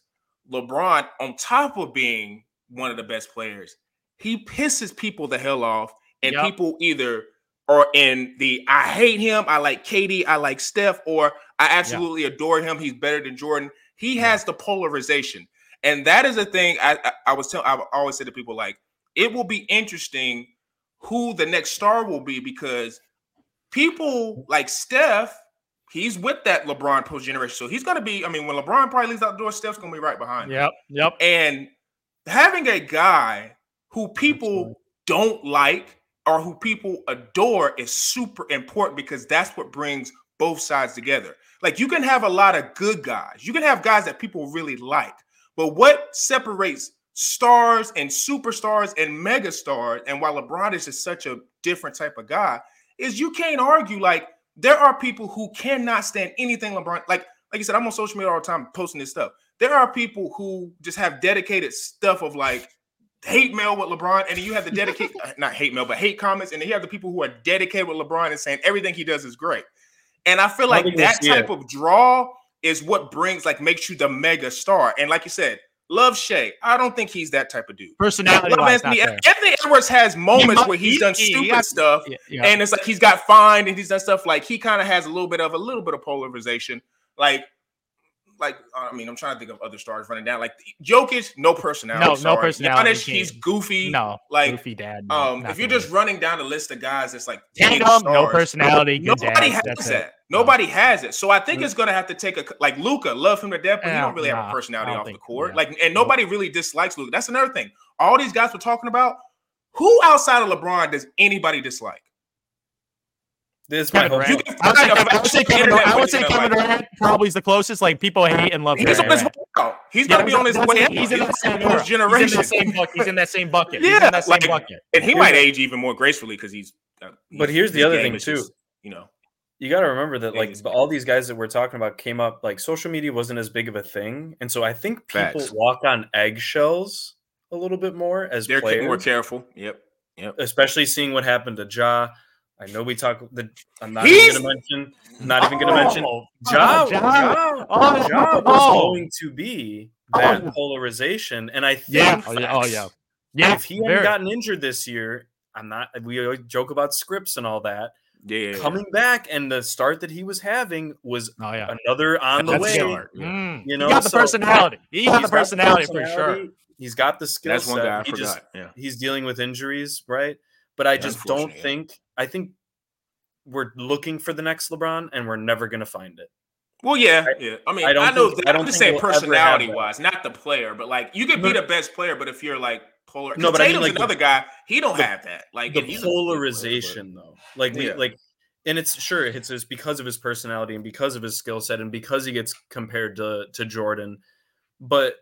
LeBron, on top of being one of the best players, he pisses people the hell off, and yep. people either are in the I hate him, I like K D, I like Steph, or I absolutely yep. adore him, he's better than Jordan. He yep. has the polarization, and that is the thing I, I, I was telling. I've always said to people, like, it will be interesting who the next star will be, because people like Steph, he's with that LeBron post generation. So he's going to be, I mean, when LeBron probably leaves out the door, Steph's going to be right behind him. Yep, yep. And having a guy who people don't like or who people adore is super important, because that's what brings both sides together. Like, you can have a lot of good guys. You can have guys that people really like. But what separates stars and superstars and megastars, and why LeBron is just such a different type of guy, is you can't argue, like, there are people who cannot stand anything LeBron. Like, like you said, I'm on social media all the time posting this stuff. There are people who just have dedicated stuff of, like, hate mail with LeBron, and then you have the dedicate, not hate mail, but hate comments, and then you have the people who are dedicated with LeBron and saying everything he does is great. And I feel like that type of draw is what brings, like, makes you the mega star. And like you said, love Shea. I don't think he's that type of dude. Personality wise, Anthony, Anthony Edwards has moments yeah, where he's he, done stupid he has, stuff, yeah, yeah. and it's like he's got fined and he's done stuff. Like, he kind of has a little bit of a little bit of polarization. Like, like I mean, I'm trying to think of other stars running down. Like Jokic, no personality. No, sorry. no personality. Giannis, he's goofy. No, like goofy dad. No, um, if you're just me. running down the list of guys, it's like Tandem, no personality. No, nobody dad, has that. It. Nobody has it. So I think it's going to have to take a, like, Luka, love him to death, but he don't really nah, have a personality off the court. Yeah. Like, and nobody really dislikes Luka. That's another thing. All these guys we're talking about, who outside of LeBron does anybody dislike? This Kevin Durant. You can find I, I would say Kevin Durant, I would say Kevin Durant probably is the closest. Like, people hate and love him. He's on his way out. He's yeah, going to be on his way out. He's in that same generation. He's in that same bucket. He's in that same bucket. And he might age even more gracefully because he's – But here's the other thing, too. You know. You got to remember that, like, all these guys that we're talking about came up, like, social media wasn't as big of a thing. And so I think people Facts. walk on eggshells a little bit more as They're players. They're more careful. Yep. Yep. Especially seeing what happened to Ja. I know we talk the I'm not He's... even going to mention, not even going to mention. Ja, Ja, Ja was going to be that oh. polarization. And I think yeah. Oh, yeah. Oh, yeah. yeah. if he hadn't gotten injured this year, I'm not, we always joke about scripts and all that. Yeah, coming back, and the start that he was having was oh, yeah. another on That's the way. Smart. Mm. You know, he got the so, personality. He got the personality, got the personality for sure. He's got the skill That's set. One guy I he just yeah. he's dealing with injuries, right? But I just don't think. I think we're looking for the next LeBron, and we're never going to find it. Well, yeah, I, yeah. I mean, I, don't I know. Think, that, I don't I'm just saying, we'll personality-wise, not the player, but like you could be the best player, but if you're like. Polar- no, but Tatum's I mean, like another the, guy, he don't the, have that. Like the he's polarization, player, though. Like, yeah. we, like, and it's sure it's just because of his personality and because of his skill set and because he gets compared to to Jordan. But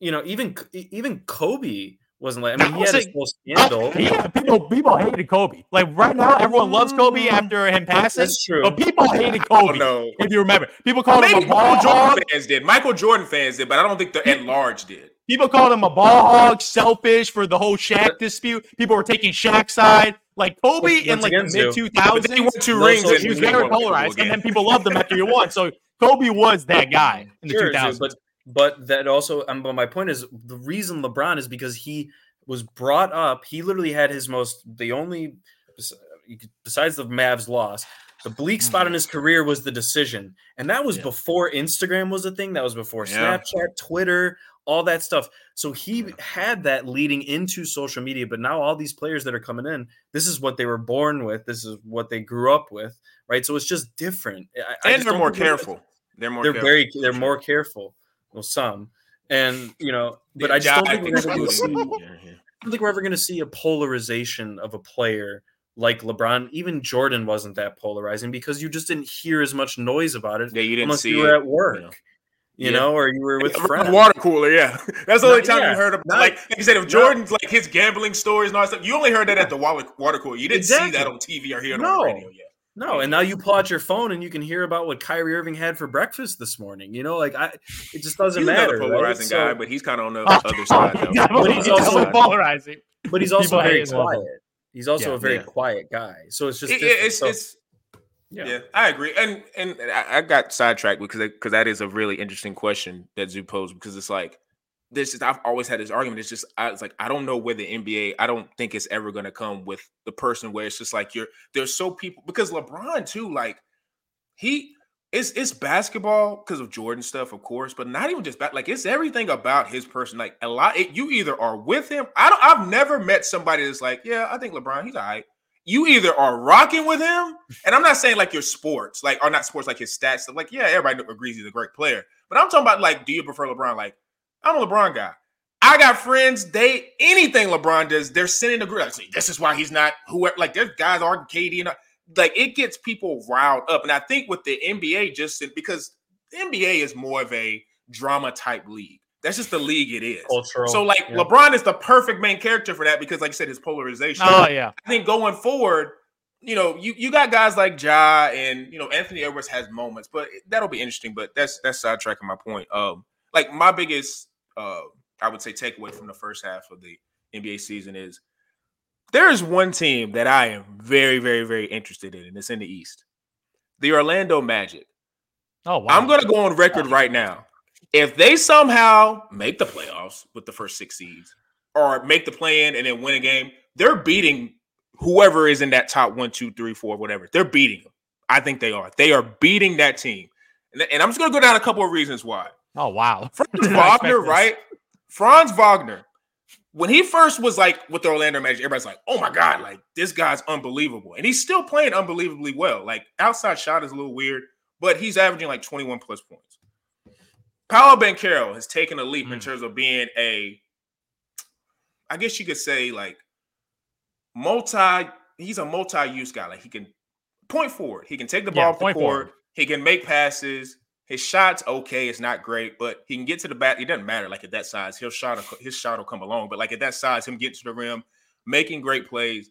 you know, even even Kobe wasn't like. I mean, he I had saying, a full scandal. I, yeah, people people hated Kobe. Like right now, everyone loves Kobe after him passing. That's true. But people hated Kobe. Oh, no. If you remember, people called well, him a ball Michael hog. Jordan fans did. Michael Jordan fans did, but I don't think the at large did. People called him a ball hog, selfish for the whole Shaq dispute. People were taking Shaq's side. Like Kobe in like the mid two thousands, he won two rings and he was very polarized. And then people loved him after he won. So Kobe was that guy in the sure, two thousands. But but that also, um, but my point is the reason LeBron is because he was brought up. He literally had his most the only besides the Mavs loss. The bleak spot in his career was the decision, and that was yeah. before Instagram was a thing. That was before yeah. Snapchat, Twitter. All that stuff. So he yeah. had that leading into social media, but now all these players that are coming in, this is what they were born with. This is what they grew up with, right? So it's just different. I, and I they're, more careful. they're more they're careful. Very, they're sure. more careful. Well, some. And, you know, but yeah, I just don't, I think think we're see, I don't think we're ever going to see a polarization of a player like LeBron. Even Jordan wasn't that polarizing because you just didn't hear as much noise about it yeah, you didn't unless see you were it. at work. Yeah. You know, or you were with a friend. Water cooler, yeah. That's the only time yeah, you heard about. Not, like you said, if Jordan's like his gambling stories and all that stuff, you only heard that at the water water cooler. You didn't exactly. see that on T V or hear it no. on the radio yet. No, and now you pull out your phone and you can hear about what Kyrie Irving had for breakfast this morning. You know, like I, it just doesn't he's matter. He's a polarizing right? guy, so, but he's kind of on the other side. Though. But he's also polarizing. But he's also very quiet. He's also yeah, a very yeah. quiet guy. So it's just it, it's, so, it's yeah. yeah, I agree. And and I, I got sidetracked because because that is a really interesting question that Zoo posed, because it's like this is I've always had this argument. It's just I it's like I don't know where the N B A, I don't think it's ever gonna come with the person where it's just like you're there's so people because LeBron too, like he It's it's basketball because of Jordan stuff, of course, but not even just that. Like it's everything about his person. Like a lot, it, you either are with him. I don't. I've never met somebody that's like, yeah, I think LeBron, he's all right. You either are rocking with him, and I'm not saying like your sports, like are not sports, like his stats. Stuff. Like yeah, everybody agrees he's a great player, but I'm talking about like, do you prefer LeBron? Like I'm a LeBron guy. I got friends. They anything LeBron does, they're sending a group. Like, see, this is why he's not whoever. Like there's guys are K D and. Like it gets people riled up. And I think with the N B A, just because the N B A is more of a drama type league. That's just the league it is. Cultural, so like yeah. LeBron is the perfect main character for that because like you said, his polarization. Oh yeah. I think going forward, you know, you, you got guys like Ja and, you know, Anthony Edwards has moments, but that'll be interesting. But that's, that's sidetracking my point. Um, like my biggest, uh, I would say takeaway from the first half of the N B A season is, there is one team that I am very, very, very interested in, and it's in the East. The Orlando Magic. Oh, wow. I'm going to go on record right now. If they somehow make the playoffs with the first six seeds or make the play-in and then win a game, they're beating whoever is in that top one, two, three, four, whatever. They're beating them. I think they are. They are beating that team. And, and I'm just going to go down a couple of reasons why. Oh, wow. Franz Wagner, right? Franz Wagner. When he first was like with the Orlando Magic, everybody's like, oh my God, like this guy's unbelievable. And he's still playing unbelievably well. Like outside shot is a little weird, but he's averaging like twenty-one plus points. Paolo Banchero has taken a leap mm. in terms of being a, I guess you could say like multi, he's a multi-use guy. Like he can point forward. He can take the ball yeah, point forward. forward. He can make passes. His shot's okay. It's not great, but he can get to the back. It doesn't matter. Like at that size, he'll shot. His shot will come along. But like at that size, him getting to the rim, making great plays.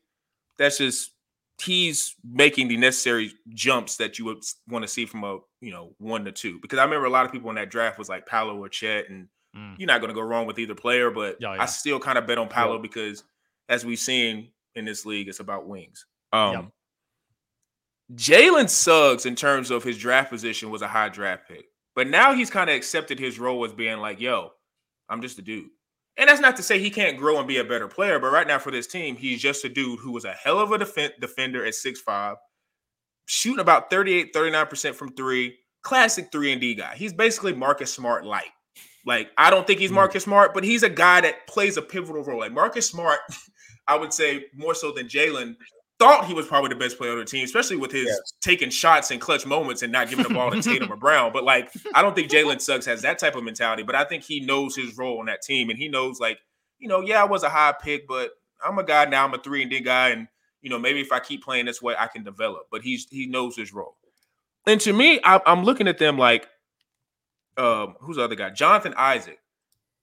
That's just he's making the necessary jumps that you would want to see from a you know one to two. Because I remember a lot of people in that draft was like Paolo or Chet, and mm. you're not going to go wrong with either player. But oh, yeah. I still kind of bet on Paolo yeah. because as we've seen in this league, it's about wings. Um, yep. Jalen Suggs, in terms of his draft position, was a high draft pick. But now he's kind of accepted his role as being like, yo, I'm just a dude. And that's not to say he can't grow and be a better player. But right now for this team, he's just a dude who was a hell of a def- defender at six five, shooting about thirty-eight, thirty-nine percent from three, classic three and D guy. He's basically Marcus Smart light. Like, I don't think he's Marcus mm-hmm. Smart, but he's a guy that plays a pivotal role. Like Marcus Smart, I would say more so than Jalen, thought he was probably the best player on the team, especially with his yes. taking shots in clutch moments and not giving the ball to Tatum or Brown. But, like, I don't think Jalen Suggs has that type of mentality, but I think he knows his role on that team. And he knows, like, you know, yeah, I was a high pick, but I'm a guy now. I'm a three and D guy. And, you know, maybe if I keep playing this way, I can develop. But he's he knows his role. And to me, I, I'm looking at them like, um, who's the other guy? Jonathan Isaac.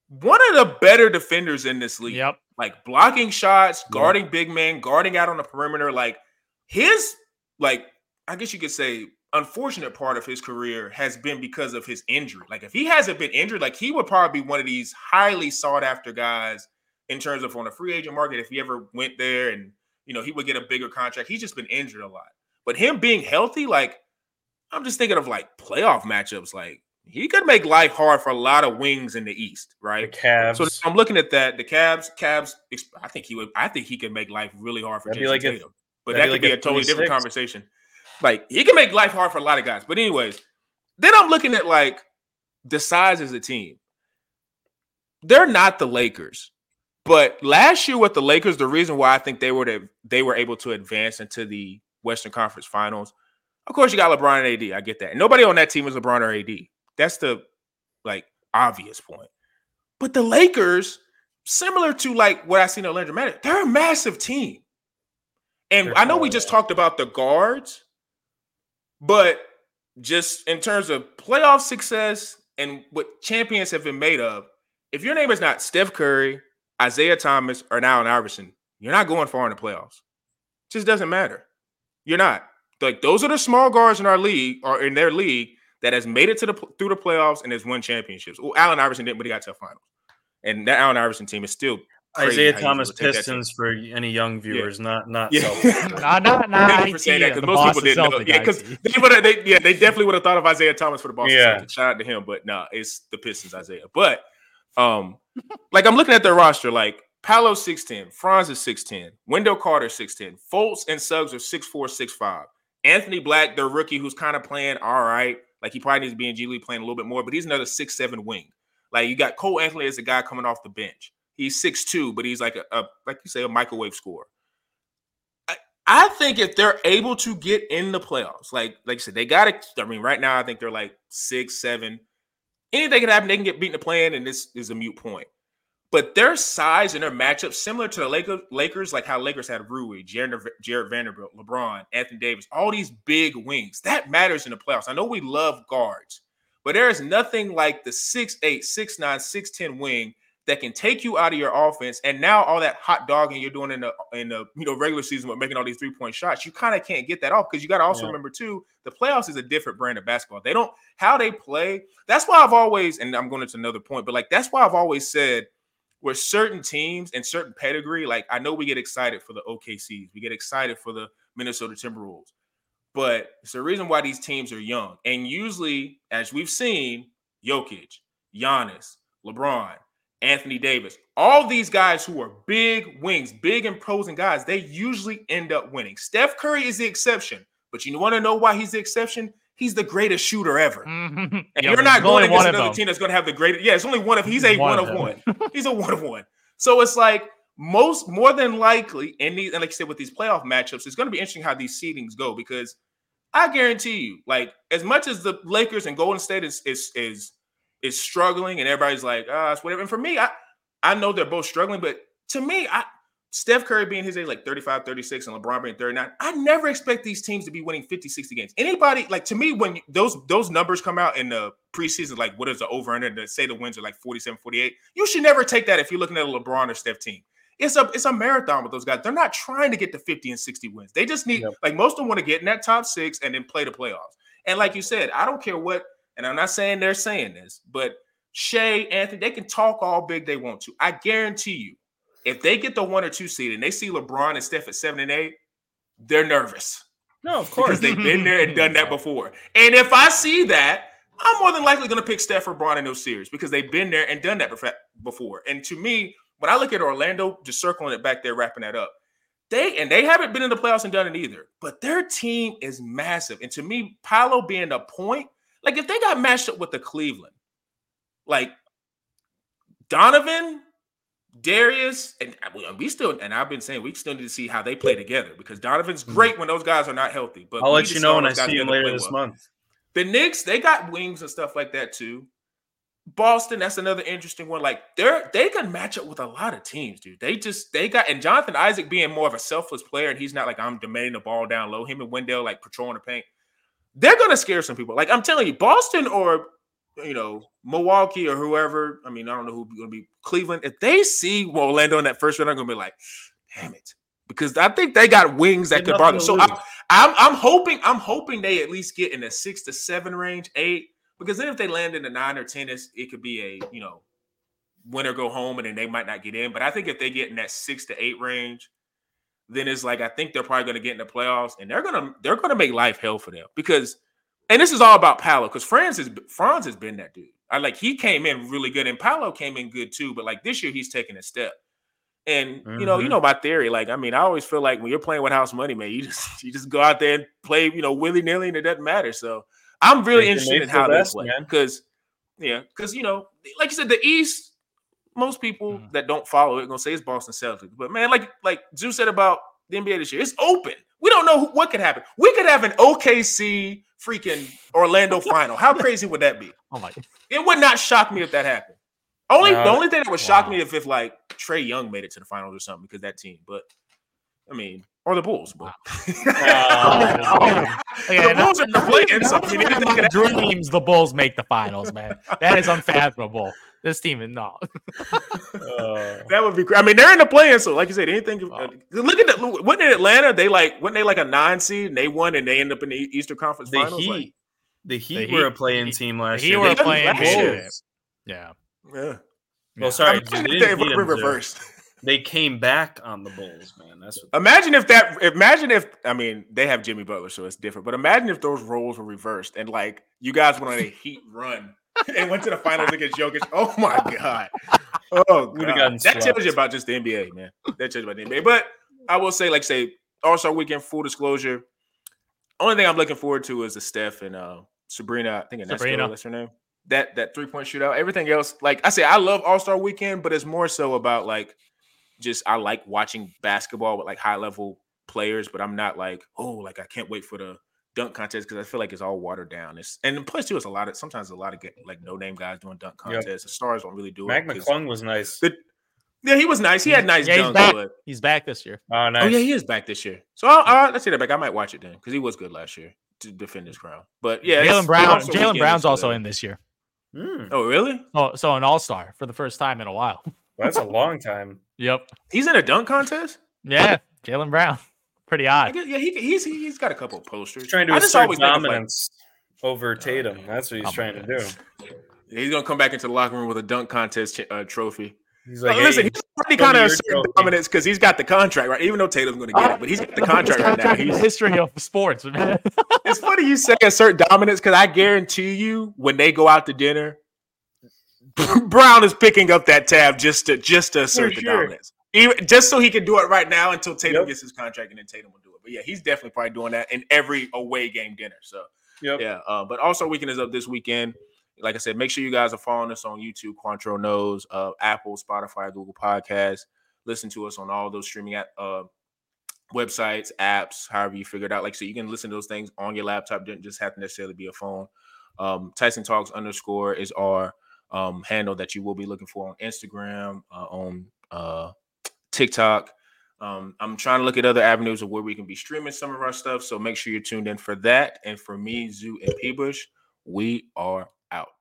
One of the better defenders in this league. Yep. Like blocking shots, guarding yeah. big men, guarding out on the perimeter. Like his, like, I guess you could say unfortunate part of his career has been because of his injury. Like if he hasn't been injured, like he would probably be one of these highly sought after guys in terms of on a free agent market. If he ever went there and, you know, he would get a bigger contract. He's just been injured a lot, but him being healthy, like I'm just thinking of like playoff matchups. Like he could make life hard for a lot of wings in the East, right? The Cavs. So I'm looking at that. The Cavs, Cavs. I think he would. I think he could make life really hard for Jason like Tatum. If, but that could like be a totally different conversation. Like he can make life hard for a lot of guys. But anyways, then I'm looking at like the size of the team. They're not the Lakers, but last year with the Lakers, the reason why I think they were to, they were able to advance into the Western Conference Finals. Of course, you got LeBron and A D. I get that. And nobody on that team is LeBron or A D. That's the, like, obvious point. But the Lakers, similar to, like, what I seen in Orlando Magic, they're a massive team. And they're I know we just talked about the guards, but just in terms of playoff success and what champions have been made of, if your name is not Steph Curry, Isaiah Thomas, or Allen Iverson, you're not going far in the playoffs. It just doesn't matter. You're not. Like, those are the small guards in our league or in their league that has made it to the through the playoffs and has won championships. Well, Allen Iverson didn't, but he got to the finals. And that Allen Iverson team is still Isaiah Thomas Pistons for any young viewers, yeah. not not yeah. Celtics. nah, nah, nah. Because most people didn't know. Yeah, because they would have. They, yeah, they definitely would have thought of Isaiah Thomas for the Boston yeah. Celtics. Shout out to him, but nah, it's the Pistons, Isaiah. But um, like I'm looking at their roster, like Paolo six ten, Franz is six ten, Wendell Carter six ten, Fultz and Suggs are six four, six five. Anthony Black, their rookie, who's kind of playing all right. Like he probably needs to be in G League playing a little bit more, but he's another six seven wing. Like you got Cole Anthony as a guy coming off the bench. He's six two, but he's like a, a like you say, a microwave scorer. I, I think if they're able to get in the playoffs, like like you said, they got to. I mean, right now I think they're like six, seven. Anything can happen. They can get beaten to plan, and this is a moot point. But their size and their matchup, similar to the Lakers, like how Lakers had Rui, Jared, Jared Vanderbilt, LeBron, Anthony Davis, all these big wings, that matters in the playoffs. I know we love guards, but there is nothing like the six eight, six nine, six ten wing that can take you out of your offense. And now all that hot dogging you're doing in the in the you know regular season with making all these three-point shots, you kind of can't get that off because you got to also yeah. remember, too, the playoffs is a different brand of basketball. They don't – how they play – that's why I've always – and I'm going into another point, but, like, that's why I've always said with certain teams and certain pedigree, like, I know we get excited for the O K Cs. We get excited for the Minnesota Timberwolves. But it's the reason why these teams are young. And usually, as we've seen, Jokic, Giannis, LeBron, Anthony Davis, all these guys who are big wings, big imposing guys, they usually end up winning. Steph Curry is the exception, but you want to know why he's the exception? He's the greatest shooter ever. Mm-hmm. And yeah, you're not going against another team that's going to have the greatest. Yeah, it's only one of he's a one, one of one. He's a one of one. So it's like most more than likely in these, and like you said, with these playoff matchups, it's going to be interesting how these seedings go because I guarantee you, like as much as the Lakers and Golden State is is is is struggling and everybody's like, ah, oh, it's whatever. And for me, I, I know they're both struggling, but to me, I Steph Curry being his age, like thirty-five, thirty-six, and LeBron being thirty-nine, I never expect these teams to be winning fifty, sixty games. Anybody, like to me, when those those numbers come out in the preseason, like what is the over-under, to say the wins are like forty-seven, forty-eight, you should never take that if you're looking at a LeBron or Steph team. It's a, it's a marathon with those guys. They're not trying to get to fifty and sixty wins. They just need, yep. like most of them want to get in that top six and then play the playoffs. And like you said, I don't care what, and I'm not saying they're saying this, but Shea, Anthony, they can talk all big they want to. I guarantee you, if they get the one or two seed and they see LeBron and Steph at seven and eight, they're nervous. No, of course. Because they've been there and done that before. And if I see that, I'm more than likely going to pick Steph or LeBron in those series because they've been there and done that before. And to me, when I look at Orlando, just circling it back there, wrapping that up, They and they haven't been in the playoffs and done it either. But their team is massive. And to me, Paolo being a point, like, if they got matched up with the Cleveland, like Donovan, Darius, and we still, and I've been saying we still need to see how they play together because Donovan's great when those guys are not healthy. But I'll let you know when I see him later this month. The Knicks, they got wings and stuff like that too. Boston, that's another interesting one. Like they're they can match up with a lot of teams, dude. They just they got and Jonathan Isaac being more of a selfless player, and he's not like I'm demanding the ball down low. Him and Wendell like patrolling the paint. They're going to scare some people. Like, I'm telling you, Boston or, you know, Milwaukee or whoever, I mean, I don't know who's going to be, Cleveland, if they see Orlando in that first round, I'm going to be like, damn it. Because I think they got wings that could bother. So I'm, I'm I'm hoping I'm hoping they at least get in the six to seven range, eight. Because then if they land in the nine or ten, it could be a, you know, win or go home, and then they might not get in. But I think if they get in that six to eight range, then it's like I think they're probably going to get in the playoffs, and they're gonna they're gonna make life hell for them because, and this is all about Paolo because Franz is Franz has been that dude. I like he came in really good, and Paolo came in good too. But like this year, he's taking a step, and mm-hmm. you know you know my theory. Like I mean, I always feel like when you're playing with house money, man, you just you just go out there and play, you know, willy nilly, and it doesn't matter. So I'm really interested in how they play because yeah, because you know, like you said, the East. Most people mm. that don't follow it are gonna say it's Boston Celtics, but man, like like Zoo said about the N B A this year, it's open. We don't know who, what could happen. We could have an O K C freaking Orlando final. How crazy would that be? Oh my! It would not shock me if that happened. Only no, the only thing that would wow. shock me if if like Trae Young made it to the finals or something because that team. But I mean, or the Bulls. But uh, yeah, the Bulls are playing. So I mean, my dreams, the Bulls make the finals, man. That is unfathomable. This team is not. uh, that would be. Crazy. I mean, they're in the play-in, so like you said, anything. Wow. Look at the. Wasn't in Atlanta? They like. Wasn't they like a nine seed? And they won, and they end up in the Eastern Conference the Finals. Heat, like, the Heat, the Heat were a play-in team last year. He were a play-in team. Yeah. Yeah. Well, sorry. I mean, they reversed. They came back on the Bulls, man. That's what imagine if that. Imagine if I mean they have Jimmy Butler, so it's different. But imagine if those roles were reversed and like you guys went on a Heat run and went to the finals against Jokic. Oh my god! Oh, god. That tells you about just the N B A, man. That tells you about the N B A. But I will say, like, say All-Star Weekend. Full disclosure. Only thing I'm looking forward to is the Steph and uh, Sabrina. I think it's Sabrina. That's her name. That that three point shootout. Everything else, like I say, I love All-Star Weekend, but it's more so about like. Just I like watching basketball with like high level players, but I'm not like, oh, like I can't wait for the dunk contest because I feel like it's all watered down. It's and plus too, it's a lot of sometimes a lot of get, like no name guys doing dunk contests. Yep. The stars don't really do Mac it. Mac McClung was nice. The, yeah, he was nice. He had nice yeah, dunks. He's back. But, he's back this year. Oh, nice. Oh yeah, he is back this year. So I'll, I'll, let's see that back. I might watch it then because he was good last year to defend his crown. But yeah, Jalen Brown. Jalen Brown's also in this year. Mm. Oh really? Oh, so an All Star for the first time in a while. Well, that's a long time. Yep. He's in a dunk contest? Yeah. Jalen Brown. Pretty odd. I guess, yeah, he, he's he's got a couple of posters. He's trying to assert dominance over Tatum. Oh, that's what he's oh, trying man. to do. He's going to come back into the locker room with a dunk contest uh, trophy. He's like, no, hey, listen, he's already kind of asserting dominance because he's got the contract, right? Even though Tatum's going to get uh, it, but he's got the contract right now. He's history of sports, man. It's funny you say assert dominance because I guarantee you when they go out to dinner, Brown is picking up that tab just to just to assert sure. the dominance, even, just so he can do it right now until Tatum yep. gets his contract, and then Tatum will do it. But yeah, he's definitely probably doing that in every away game dinner. So yep. yeah, uh, but also weekend is up this weekend. Like I said, make sure you guys are following us on YouTube, Quantrill Knows, uh, Apple, Spotify, Google Podcasts. Listen to us on all those streaming at, uh, websites, apps, however you figure it out. Like so, you can listen to those things on your laptop. Didn't just have to necessarily be a phone. Um, Tyson Talks underscore is our Um, handle that you will be looking for on Instagram, uh, on uh, TikTok. Um, I'm trying to look at other avenues of where we can be streaming some of our stuff, so make sure you're tuned in for that. And for me, Zoo and Peebush, we are out.